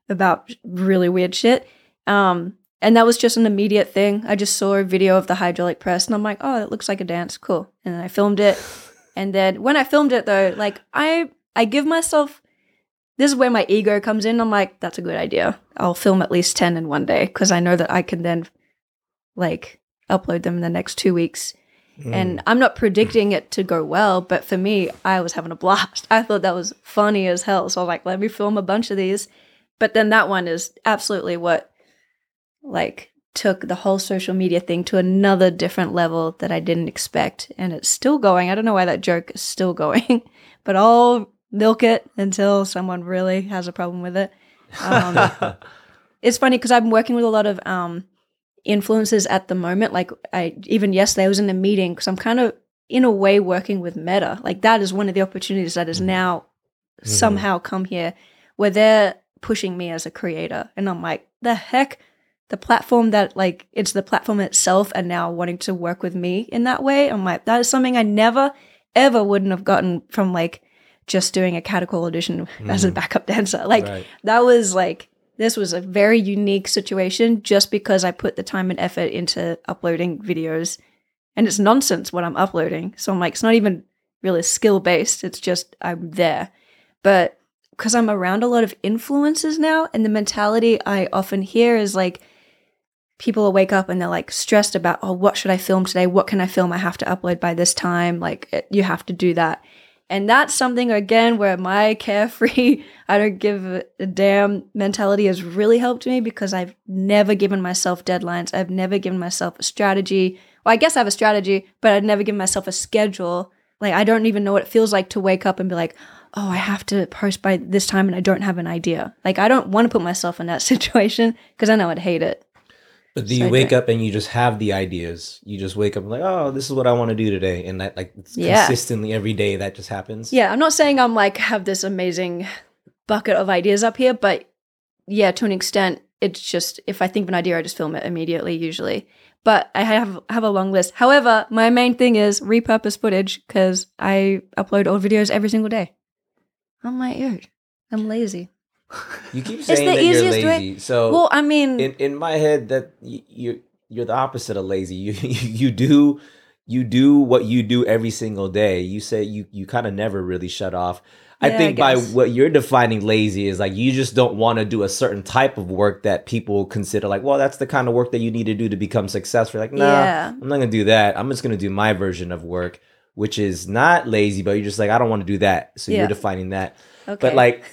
about really weird shit. Um, and that was just an immediate thing. I just saw a video of the hydraulic press and I'm like, oh, that looks like a dance. Cool. And then I filmed it. And then when I filmed it though, like I, I give myself, this is where my ego comes in. I'm like, that's a good idea. I'll film at least ten in one day, because I know that I can then like upload them in the next two weeks. Mm. And I'm not predicting it to go well, but for me, I was having a blast. I thought that was funny as hell. So I was like, let me film a bunch of these. But then that one is absolutely what like took the whole social media thing to another different level that I didn't expect. And it's still going. I don't know why that joke is still going, but I'll milk it until someone really has a problem with it. Um, it's funny because I'm working with a lot of um, influencers at the moment. Like I even yesterday I was in a meeting, because I'm kind of in a way working with Meta. Like that is one of the opportunities that has now mm-hmm. somehow come here, where they're pushing me as a creator. And I'm like, the heck? The platform that like, it's the platform itself and now wanting to work with me in that way. I'm like, that is something I never, ever wouldn't have gotten from like just doing a catacall audition mm. as a backup dancer. Like right. that was like, this was a very unique situation just because I put the time and effort into uploading videos, and it's nonsense what I'm uploading. So I'm like, it's not even really skill based. It's just I'm there. But because I'm around a lot of influencers now, and the mentality I often hear is like, people will wake up and they're like stressed about, oh, what should I film today? What can I film? I have to upload by this time. Like it, you have to do that. And that's something, again, where my carefree, I don't give a, a damn mentality has really helped me, because I've never given myself deadlines. I've never given myself a strategy. Well, I guess I have a strategy, but I'd never given myself a schedule. Like I don't even know what it feels like to wake up and be like, oh, I have to post by this time and I don't have an idea. Like I don't want to put myself in that situation, because I know I'd hate it. But do you so wake up and you just have the ideas? You just wake up and like, oh, this is what I want to do today. And that like yeah. consistently every day that just happens. Yeah. I'm not saying I'm like, have this amazing bucket of ideas up here, but yeah, to an extent, it's just, if I think of an idea, I just film it immediately usually. But I have, have a long list. However, my main thing is repurpose footage, because I upload old videos every single day. I'm like, yo, I'm lazy. You keep saying that you're lazy. Way. So, well, I mean, in, in my head, that y- you're you're the opposite of lazy. You, you you do you do what you do every single day. You say you you kind of never really shut off. I yeah, think I by what you're defining lazy is like you just don't want to do a certain type of work that people consider like, well, that's the kind of work that you need to do to become successful. You're like, nah, yeah. I'm not gonna do that. I'm just gonna do my version of work, which is not lazy, but you're just like, I don't want to do that. So yeah. you're defining that. Okay. But like.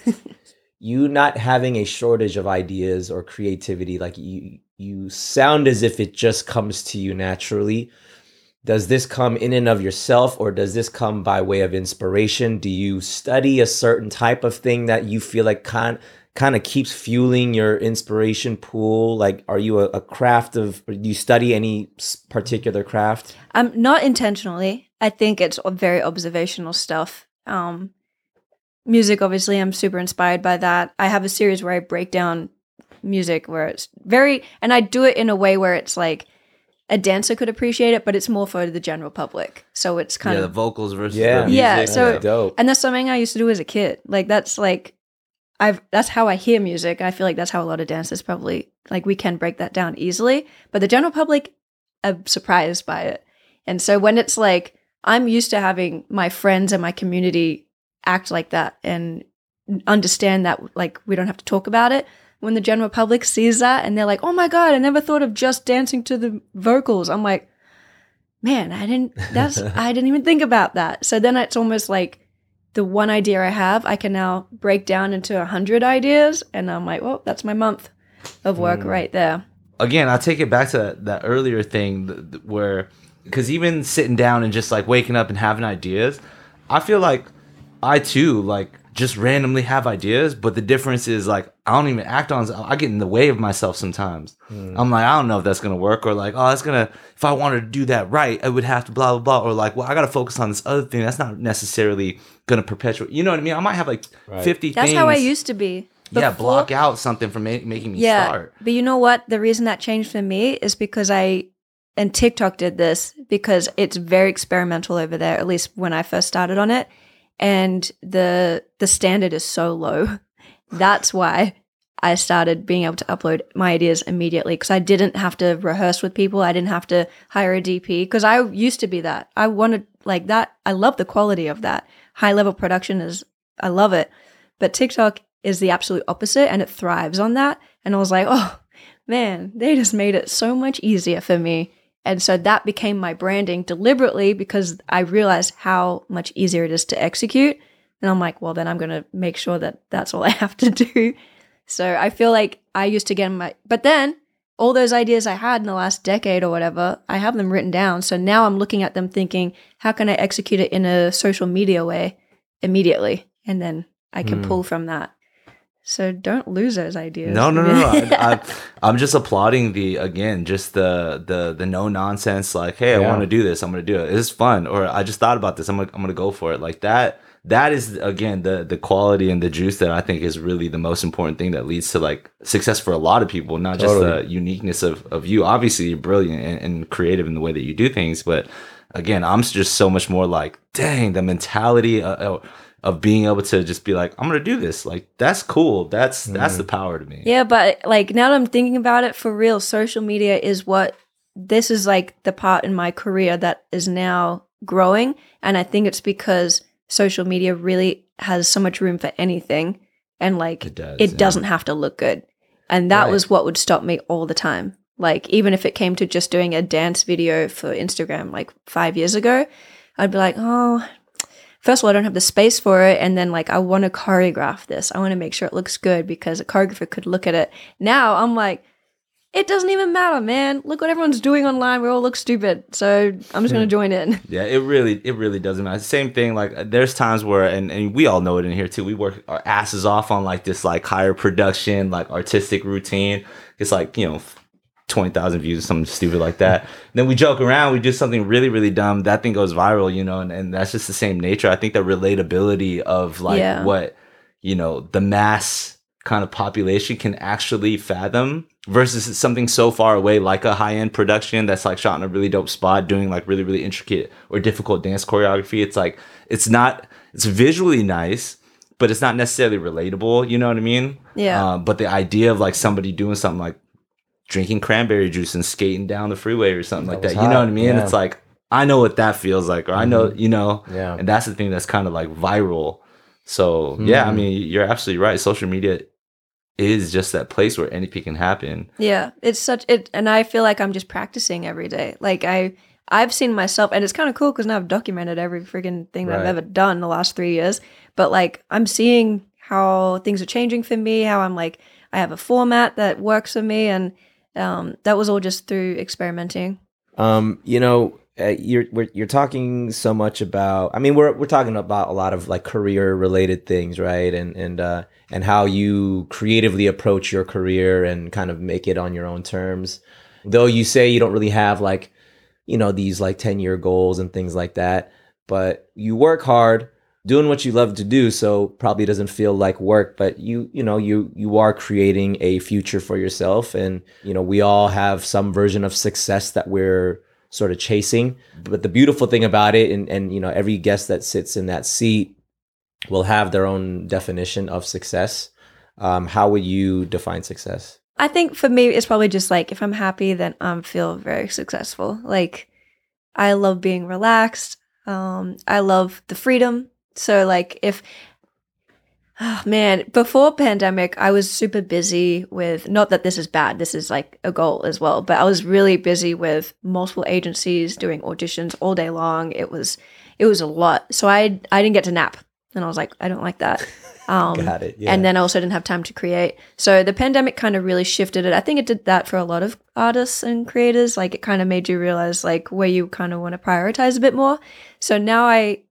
You not having a shortage of ideas or creativity, like you you sound as if it just comes to you naturally. Does this come in and of yourself, or does this come by way of inspiration? Do you study a certain type of thing that you feel like kind kind of keeps fueling your inspiration pool? Like, are you a, a craft of, or do you study any particular craft? Um, not intentionally. I think it's very observational stuff. Um Music, obviously, I'm super inspired by that. I have a series where I break down music, where it's very, and I do it in a way where it's like a dancer could appreciate it, but it's more for the general public. So it's kind yeah, of the vocals versus yeah, the music. yeah. So that's dope. And that's something I used to do as a kid. Like that's like I've that's how I hear music. I feel like that's how a lot of dancers probably like we can break that down easily, but the general public are surprised by it. And so when it's like I'm used to having my friends and my community act like that and understand that like we don't have to talk about it, when the general public sees that and they're like, oh my god, I never thought of just dancing to the vocals. I'm like, man, I didn't that's I didn't even think about that. So then it's almost like the one idea I have I can now break down into a hundred ideas, and I'm like, well, that's my month of work mm. right there. again, I'll take it back to that, that earlier thing th- th- where, because even sitting down and just like waking up and having ideas, I feel like I too like just randomly have ideas, but the difference is like I don't even act on. I get in the way of myself sometimes. Mm. I'm like, I don't know if that's gonna work, or like, oh, that's gonna. If I wanted to do that right, I would have to blah blah blah, or like, well, I gotta focus on this other thing. That's not necessarily gonna perpetuate. You know what I mean? I might have like right. fifty. That's things. How I used to be. Before, yeah, block out something from ma- making me yeah, start. But you know what? The reason that changed for me is because I, and TikTok did this, because it's very experimental over there, at least when I first started on it. And the the standard is so low. That's why I started being able to upload my ideas immediately, because I didn't have to rehearse with people. I didn't have to hire a D P, because I used to be that. I wanted like that. I love the quality of that. High level production is, I love it. But TikTok is the absolute opposite, and it thrives on that. And I was like, oh man, they just made it so much easier for me. And so that became my branding deliberately, because I realized how much easier it is to execute. And I'm like, well, then I'm going to make sure that that's all I have to do. So I feel like I used to get my, but then all those ideas I had in the last decade or whatever, I have them written down. So now I'm looking at them thinking, how can I execute it in a social media way immediately? And then I can mm. pull from that. So don't lose those ideas. No, no, no, no. I, I, I'm just applauding the, again, just the the the no nonsense. Like, hey, yeah. I want to do this. I'm going to do it. It's fun. Or I just thought about this. I'm gonna, I'm gonna go for it. Like that. That is again the the quality and the juice that I think is really the most important thing that leads to like success for a lot of people. Not just totally. The uniqueness of of you. Obviously, you're brilliant and, and creative in the way that you do things. But again, I'm just so much more like, dang, the mentality. Uh, oh, of being able to just be like, I'm going to do this. Like, that's cool. That's mm. that's the power to me. Yeah, but like now that I'm thinking about it, for real, social media is what, this is like the part in my career that is now growing. And I think it's because social media really has so much room for anything. And like, it, does, it yeah. doesn't have to look good. And that right. was what would stop me all the time. Like, even if it came to just doing a dance video for Instagram, like five years ago, I'd be like, oh, first of all, I don't have the space for it. And then like, I want to choreograph this. I want to make sure it looks good, because a choreographer could look at it. Now I'm like, it doesn't even matter, man. Look what everyone's doing online. We all look stupid. So I'm just going to join in. Yeah, it really, it really doesn't matter. Same thing. Like there's times where, and, and we all know it in here too. We work our asses off on like this, like higher production, like artistic routine. It's like, you know, twenty thousand views or something stupid like that. Then we joke around, we do something really, really dumb. That thing goes viral, you know, and, and that's just the same nature. I think the relatability of like yeah. what, you know, the mass kind of population can actually fathom versus something so far away like a high-end production that's like shot in a really dope spot doing like really, really intricate or difficult dance choreography. It's like, it's not, it's visually nice, but it's not necessarily relatable. You know what I mean? Yeah. Uh, but the idea of like somebody doing something like drinking cranberry juice and skating down the freeway or something that like that. Hot. You know what I mean? Yeah. It's like, I know what that feels like, or mm-hmm. I know, you know, yeah. and that's the thing that's kind of like viral. So mm-hmm. yeah, I mean, you're absolutely right. Social media is just that place where anything can happen. Yeah. It's such it. And I feel like I'm just practicing every day. Like I, I've seen myself, and it's kind of cool because now I've documented every freaking thing that right. I've ever done in the last three years. But like, I'm seeing how things are changing for me, how I'm like, I have a format that works for me. And Um, that was all just through experimenting. Um, you know, uh, you're we're, you're talking so much about. I mean, we're we're talking about a lot of like career related things, right? And and uh, and how you creatively approach your career and kind of make it on your own terms. Though you say you don't really have like, you know, these like ten year goals and things like that, but you work hard doing what you love to do, so probably doesn't feel like work, but you you know you you are creating a future for yourself. And you know, we all have some version of success that we're sort of chasing, but the beautiful thing about it, and and you know, every guest that sits in that seat will have their own definition of success. Um, how would you define success? I think for me it's probably just like, if I'm happy, then I feel very successful. Like I love being relaxed, um, I love the freedom. So like if, oh man, before pandemic, I was super busy with, not that this is bad, this is like a goal as well, but I was really busy with multiple agencies doing auditions all day long. It was, it was a lot. So I, I didn't get to nap. And I was like, I don't like that. Um, Got it. Yeah. And then I also didn't have time to create. So the pandemic kind of really shifted it. I think it did that for a lot of artists and creators. Like it kind of made you realize like where you kind of want to prioritize a bit more. So now I,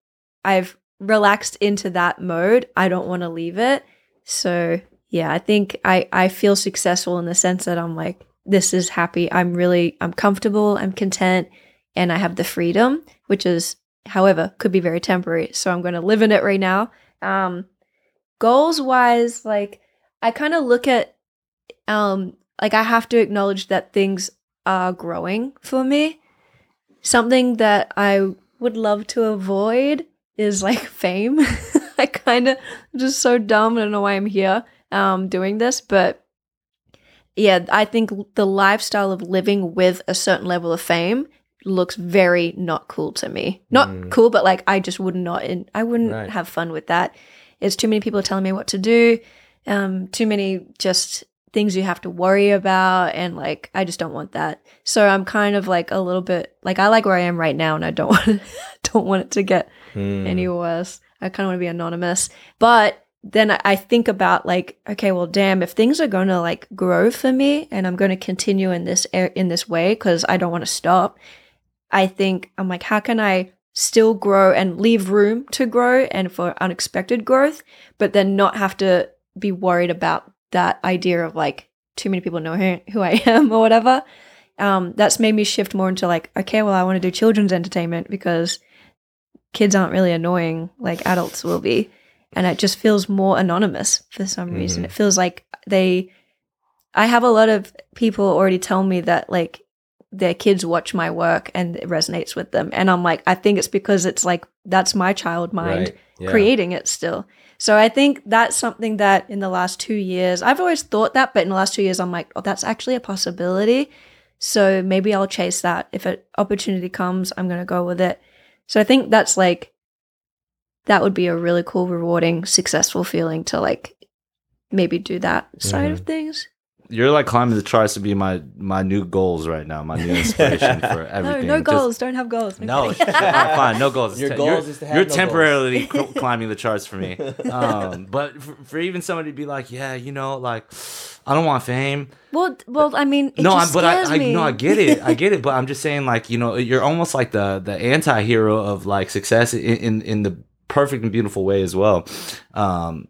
I've relaxed into that mode. I don't want to leave it. So yeah, I think I, I feel successful in the sense that I'm like, this is happy. I'm really, I'm comfortable, I'm content, and I have the freedom, which is, however, could be very temporary. So I'm going to live in it right now. Um, goals wise, like I kind of look at, um, like I have to acknowledge that things are growing for me. Something that I would love to avoid is like fame. I kind of just so dumb. I don't know why I'm here um, doing this, but yeah, I think the lifestyle of living with a certain level of fame looks very not cool to me. Not mm. cool, but like I just would not, in, I wouldn't right. have fun with that. It's too many people telling me what to do, um, too many just things you have to worry about, and like I just don't want that. So I'm kind of like a little bit like I like where I am right now, and I don't want don't want it to get mm. any worse. I kind of want to be anonymous, but then I think about like, okay, well, damn, if things are going to like grow for me, and I'm going to continue in this in this way because I don't want to stop. I think I'm like, how can I still grow and leave room to grow and for unexpected growth, but then not have to be worried about that idea of like too many people know who, who I am or whatever. Um, that's made me shift more into like, okay, well, I want to do children's entertainment because kids aren't really annoying like adults will be. And it just feels more anonymous for some mm-hmm. reason. It feels like they, I have a lot of people already tell me that like, their kids watch my work and it resonates with them. And I'm like, I think it's because it's like, that's my child mind right. yeah. creating it still. So I think that's something that in the last two years, I've always thought that, but in the last two years, I'm like, oh, that's actually a possibility. So maybe I'll chase that. If an opportunity comes, I'm going to go with it. So I think that's like, that would be a really cool, rewarding, successful feeling to like, maybe do that mm-hmm. side of things. You're like climbing the charts to be my my new goals right now, my new inspiration for everything. No, no goals. Just, don't have goals. No, no fine. No goals. Your te- goals is to have You're no temporarily goals. climbing the charts for me. Um, but for, for even somebody to be like, yeah, you know, like, I don't want fame. Well, well, I mean, it no, just I, but scares I, I, me. No, I get it. I get it. But I'm just saying, like, you know, you're almost like the the anti-hero of, like, success in, in, in the perfect and beautiful way as well. Um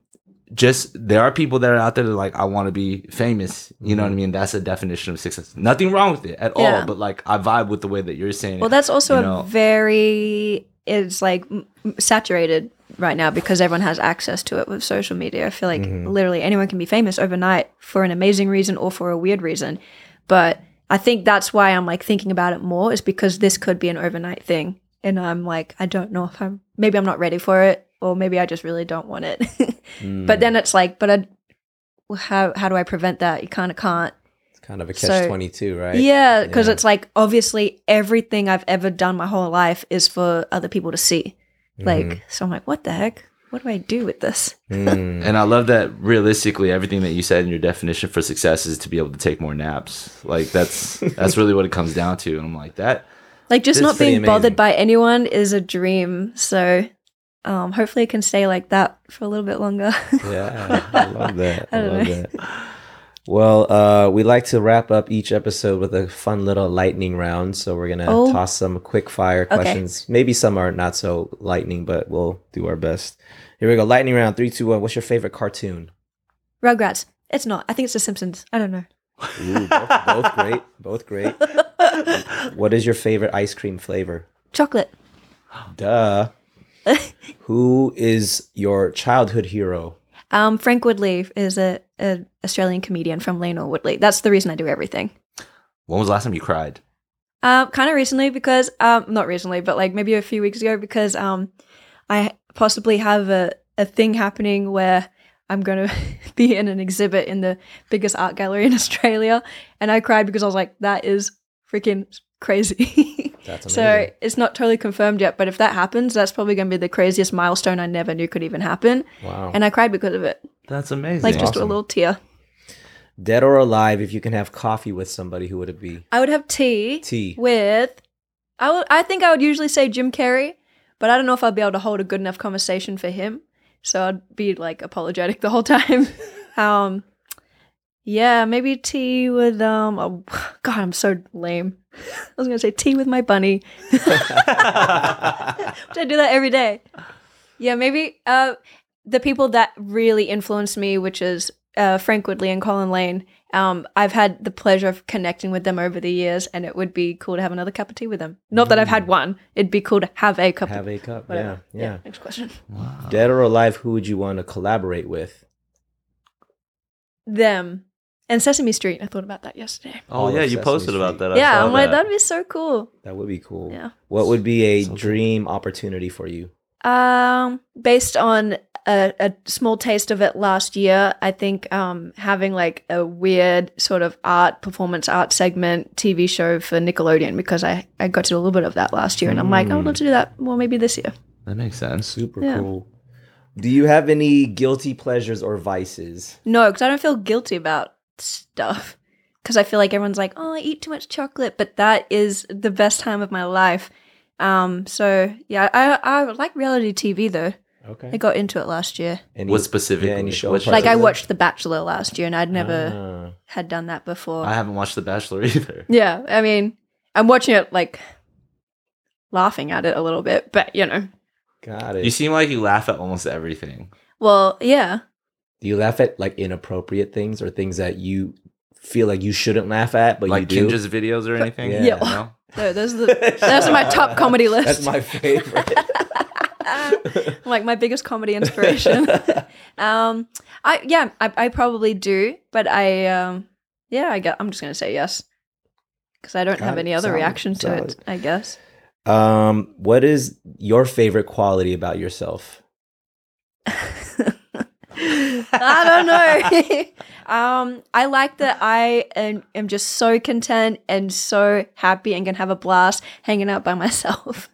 Just there are people that are out there that are like, I want to be famous. You know what I mean? That's a definition of success. Nothing wrong with it at yeah. all. But like, I vibe with the way that you're saying well, it. Well, that's also you know? a very, it's like saturated right now because everyone has access to it with social media. I feel like mm-hmm. literally anyone can be famous overnight for an amazing reason or for a weird reason. But I think that's why I'm like thinking about it more is because this could be an overnight thing. And I'm like, I don't know if I'm, maybe I'm not ready for it. Or maybe I just really don't want it. mm. But then it's like, but I, how how do I prevent that? You kind of can't. It's kind of a catch twenty-two, so, right? Yeah, because yeah. it's like, obviously, everything I've ever done my whole life is for other people to see. Mm. Like, so I'm like, what the heck? What do I do with this? mm. And I love that realistically, everything that you said in your definition for success is to be able to take more naps. Like, that's that's really what it comes down to. And I'm like, that. Like, just not being amazing. bothered by anyone is a dream. So. Um, hopefully it can stay like that for a little bit longer. Yeah, I love that. I, I love know. that. Well, uh, we like to wrap up each episode with a fun little lightning round. So we're going to oh. toss some quick fire questions. Okay. Maybe some are not so lightning, but we'll do our best. Here we go. Lightning round. Three, two, one. What's your favorite cartoon? Rugrats. It's not. I think it's The Simpsons. I don't know. Ooh, both, both great. Both great. What is your favorite ice cream flavor? Chocolate. Duh. Who is your childhood hero? Um, Frank Woodley is a, a Australian comedian from Lano and Woodley. That's the reason I do everything. When was the last time you cried? Uh, kind of recently because, um, not recently, but like maybe a few weeks ago because um, I possibly have a, a thing happening where I'm going to be in an exhibit in the biggest art gallery in Australia. And I cried because I was like, that is freaking crazy. So it's not totally confirmed yet, but if that happens, that's probably going to be the craziest milestone I never knew could even happen. Wow. And I cried because of it. That's amazing. Like just awesome. a little tear. Dead or alive, if you can have coffee with somebody, who would it be? I would have tea. Tea. With, I, would, I think I would usually say Jim Carrey, but I don't know if I'd be able to hold a good enough conversation for him. So I'd be like apologetic the whole time. um, yeah, maybe tea with um. Oh, God, I'm so lame. I was gonna say tea with my bunny, which I do that every day. Yeah, maybe uh, the people that really influenced me, which is uh, Frank Woodley and Colin Lane. Um, I've had the pleasure of connecting with them over the years, and it would be cool to have another cup of tea with them. Not mm. that I've had one. It'd be cool to have a cup. Have of, a cup, yeah, yeah, yeah. Next question. Wow. Dead or alive, who would you want to collaborate with? Them. And Sesame Street. I thought about that yesterday. Oh, oh yeah, you Sesame posted Street. About that. I yeah, I'm like, that. That'd be so cool. That would be cool. Yeah. What would be a so dream cool. opportunity for you? Um, based on a, a small taste of it last year, I think um, having like a weird sort of art, performance art segment T V show for Nickelodeon, because I, I got to do a little bit of that last year, and mm. I'm like, I would love to do that more maybe this year. That makes sense. Super yeah. cool. Do you have any guilty pleasures or vices? No, because I don't feel guilty about stuff, because I feel like everyone's like, oh, I eat too much chocolate, but that is the best time of my life. Um, so yeah, I I like reality T V though. Okay. I got into it last year. Any, what specifically? Yeah, any show like I them? watched The Bachelor last year, and I'd never ah. had done that before. I haven't watched The Bachelor either. Yeah, I mean, I'm watching it like laughing at it a little bit, but you know. Got it. You seem like you laugh at almost everything. Well, yeah. Do you laugh at like inappropriate things or things that you feel like you shouldn't laugh at, but like you do? Like Kinjaz videos or anything? Yeah. yeah. No? No, those are, the, those are my top comedy list. That's my favorite. Like my biggest comedy inspiration. um, I yeah, I, I probably do, but I um, yeah, I guess, I'm just gonna say yes because I don't Got have any other solid, reaction to solid. it. I guess. Um, what is your favorite quality about yourself? I don't know. um, I like that I am, am just so content and so happy and can have a blast hanging out by myself.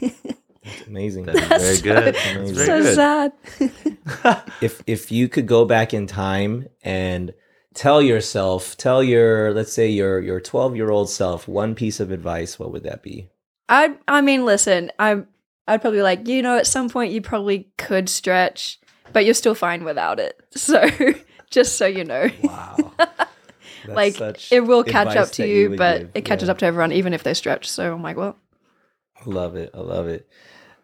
That's amazing. That's, That's very so, good. Amazing. That's very so good. sad. if if you could go back in time and tell yourself, tell your, let's say your your twelve-year-old self one piece of advice, what would that be? I I mean, listen, I I'd probably be like, you know, at some point you probably could stretch, but you're still fine without it. So just so you know. Wow. Like it will catch up to you, you but give. it catches yeah. up to everyone, even if they stretch. So I'm like, well. I love it. I love it.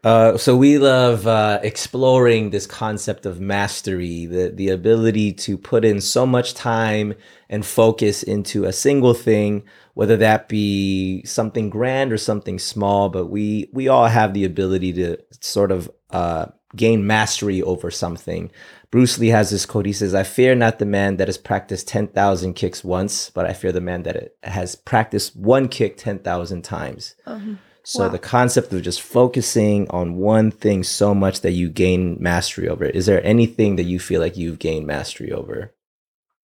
Uh, so we love uh, exploring this concept of mastery, the, the ability to put in so much time and focus into a single thing, whether that be something grand or something small. But we, we all have the ability to sort of uh, gain mastery over something. Bruce Lee has this quote. He says, "I fear not the man that has practiced ten thousand kicks once, but I fear the man that has practiced one kick ten thousand times." Mm-hmm. So wow. the concept of just focusing on one thing so much that you gain mastery over it. Is there anything that you feel like you've gained mastery over?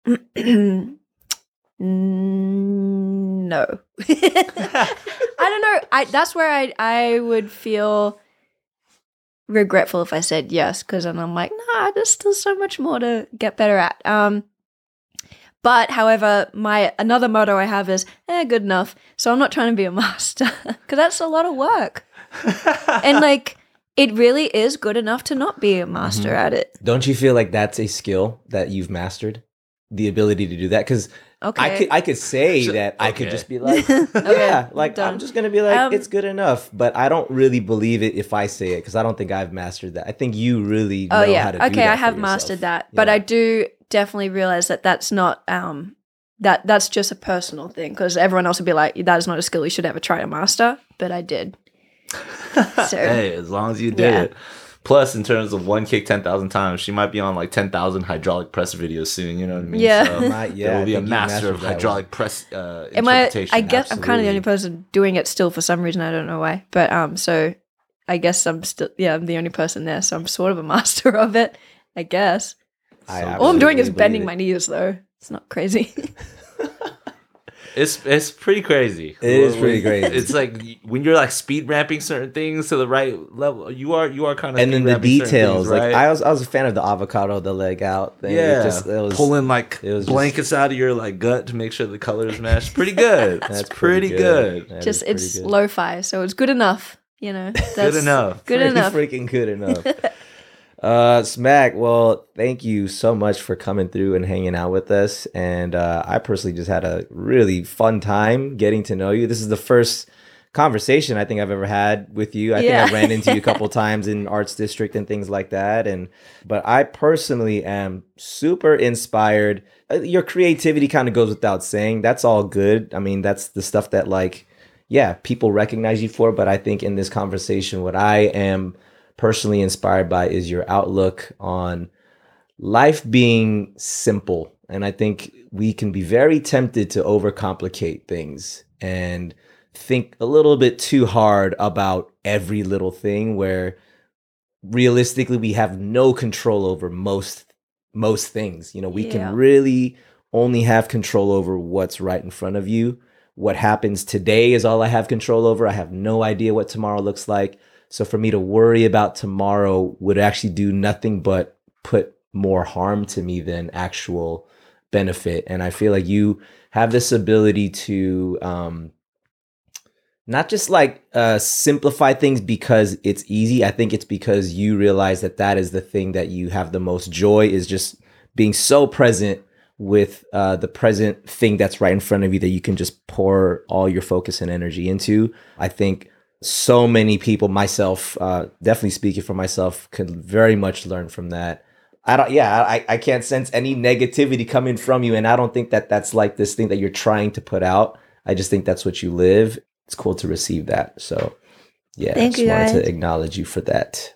No. I don't know. I, that's where I I would feel regretful if I said yes, because then I'm like, nah, there's still so much more to get better at. Um, But however, my another motto I have is, eh, good enough. So I'm not trying to be a master because that's a lot of work. And like, it really is good enough to not be a master mm-hmm. at it. Don't you feel like that's a skill that you've mastered? The ability to do that? Because okay. I, could, I could say that okay. I could just be like, yeah, okay, like done. I'm just going to be like, um, it's good enough. But I don't really believe it if I say it because I don't think I've mastered that. I think you really oh, know yeah. how to okay, do that. Okay, I have mastered that. Yeah. But I do definitely realize that that's not um that that's just a personal thing, because everyone else would be like, that is not a skill you should ever try to master, but I did. So, hey, as long as you did yeah. it. Plus, in terms of one kick ten thousand times, she might be on like ten thousand hydraulic press videos soon. You know what I mean? Yeah, so might, yeah. There will be a master of hydraulic one. press uh, interpretation. Am I, I guess Absolutely. I'm kind of the only person doing it still for some reason. I don't know why, but um, so I guess I'm still yeah, I'm the only person there, so I'm sort of a master of it, I guess. So all I'm doing is bending it. my knees, though. It's not crazy. it's it's pretty crazy. It is pretty crazy. It's like when you're like speed ramping certain things to the right level. You are you are kind of and then the details. Things, right? Like I was I was a fan of the avocado, the leg out thing. Yeah, it just, it was, pulling like it was blankets just, out of your like gut to make sure the colors match. Pretty good. That's it's pretty, pretty good. good. Just it's good. lo-fi, so it's good enough. You know, that's good enough. Good pretty enough. Freaking good enough. Uh, Smac, well, thank you so much for coming through and hanging out with us. And uh, I personally just had a really fun time getting to know you. This is the first conversation I think I've ever had with you. I yeah. think I ran into you a couple times in Arts District and things like that. And but I personally am super inspired. Your creativity kind of goes without saying. That's all good. I mean, that's the stuff that like, yeah, people recognize you for. But I think in this conversation, what I am personally inspired by is your outlook on life being simple. And I think we can be very tempted to overcomplicate things and think a little bit too hard about every little thing, where realistically we have no control over most most things. You know, we yeah. can really only have control over what's right in front of you. What happens today is all I have control over. I have no idea what tomorrow looks like. So for me to worry about tomorrow would actually do nothing but put more harm to me than actual benefit. And I feel like you have this ability to um, not just like uh, simplify things because it's easy. I think it's because you realize that that is the thing that you have the most joy, is just being so present with uh, the present thing that's right in front of you that you can just pour all your focus and energy into. I think so many people, myself, uh, definitely speaking for myself, can very much learn from that. I don't, yeah, I, I can't sense any negativity coming from you. And I don't think that that's like this thing that you're trying to put out. I just think that's what you live. It's cool to receive that. So yeah, Thank I just you wanted guys. to acknowledge you for that.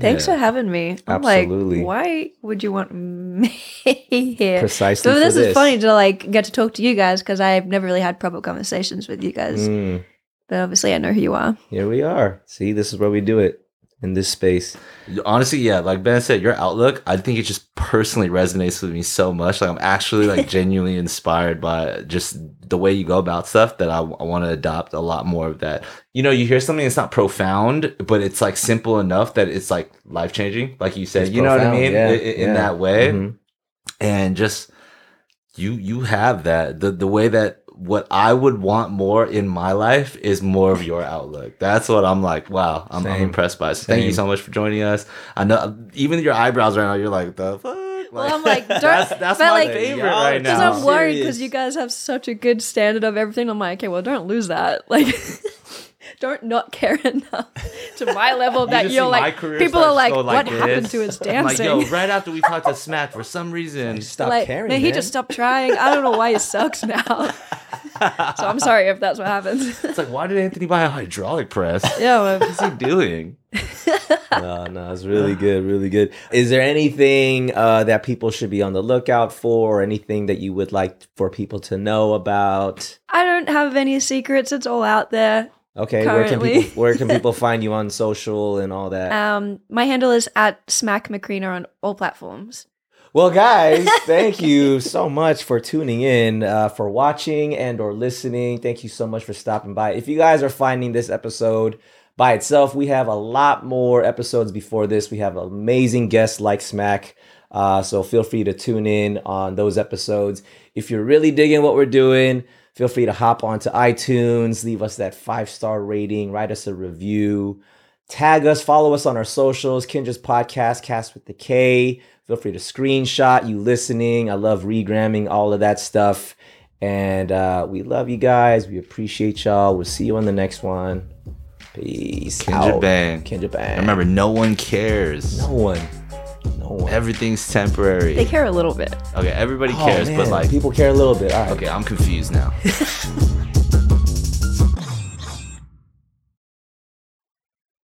Thanks yeah. for having me. I'm Absolutely. like, why would you want me here? Precisely. So this for is this. funny to like get to talk to you guys, because I've never really had proper conversations with you guys. Mm. But obviously, I know who you are. Here we are. See, this is where we do it, in this space. Honestly, yeah, like Ben said, your outlook, I think it just personally resonates with me so much. Like, I'm actually like genuinely inspired by just the way you go about stuff, that I, I want to adopt a lot more of that. You know, you hear something that's not profound, but it's like simple enough that it's like life changing. Like you said, it's you profound, know what I mean? Yeah, in yeah. in that way. Mm-hmm. And just you, you have that the the way that. What I would want more in my life is more of your outlook. That's what I'm like, wow, I'm, I'm impressed by it. So thank you so much for joining us. I know even your eyebrows right now, you're like, the fuck? Like, well, I'm like, don't, that's, that's my like, favorite right now. Because I'm worried because you guys have such a good standard of everything. I'm like, okay, well, don't lose that. Like, don't not care enough to my level you that you're like, people are like, like what this? happened to his dancing? I'm like, yo, right after we talked to Smac, for some reason, stopped like, caring. Man, he just stopped trying. I don't know why he sucks now. So I'm sorry if that's what happens. It's like, why did Anthony buy a hydraulic press? Yeah, well, what's he doing? no, no, it's really good, really good. Is there anything uh, that people should be on the lookout for, or anything that you would like for people to know about? I don't have any secrets. It's all out there. Okay, currently. where can people where can people find you on social and all that? Um, my handle is at Smac McCreanor on all platforms. Well, guys, thank you so much for tuning in, uh, for watching and or listening. Thank you so much for stopping by. If you guys are finding this episode by itself, we have a lot more episodes before this. We have amazing guests like Smac, uh, so feel free to tune in on those episodes. If you're really digging what we're doing, feel free to hop onto iTunes, leave us that five-star rating, write us a review, tag us, follow us on our socials, Kinjaz Podcast, Cast with the K. Feel free to screenshot you listening. I love regramming all of that stuff. And uh, we love you guys. We appreciate y'all. We'll see you on the next one. Peace. Kinjaz Bang. Kinjaz Bang. Remember, no one cares. No one. No one. Everything's temporary. They care a little bit. Okay, everybody cares, oh, man. but like. People care a little bit. All right. Okay, I'm confused now.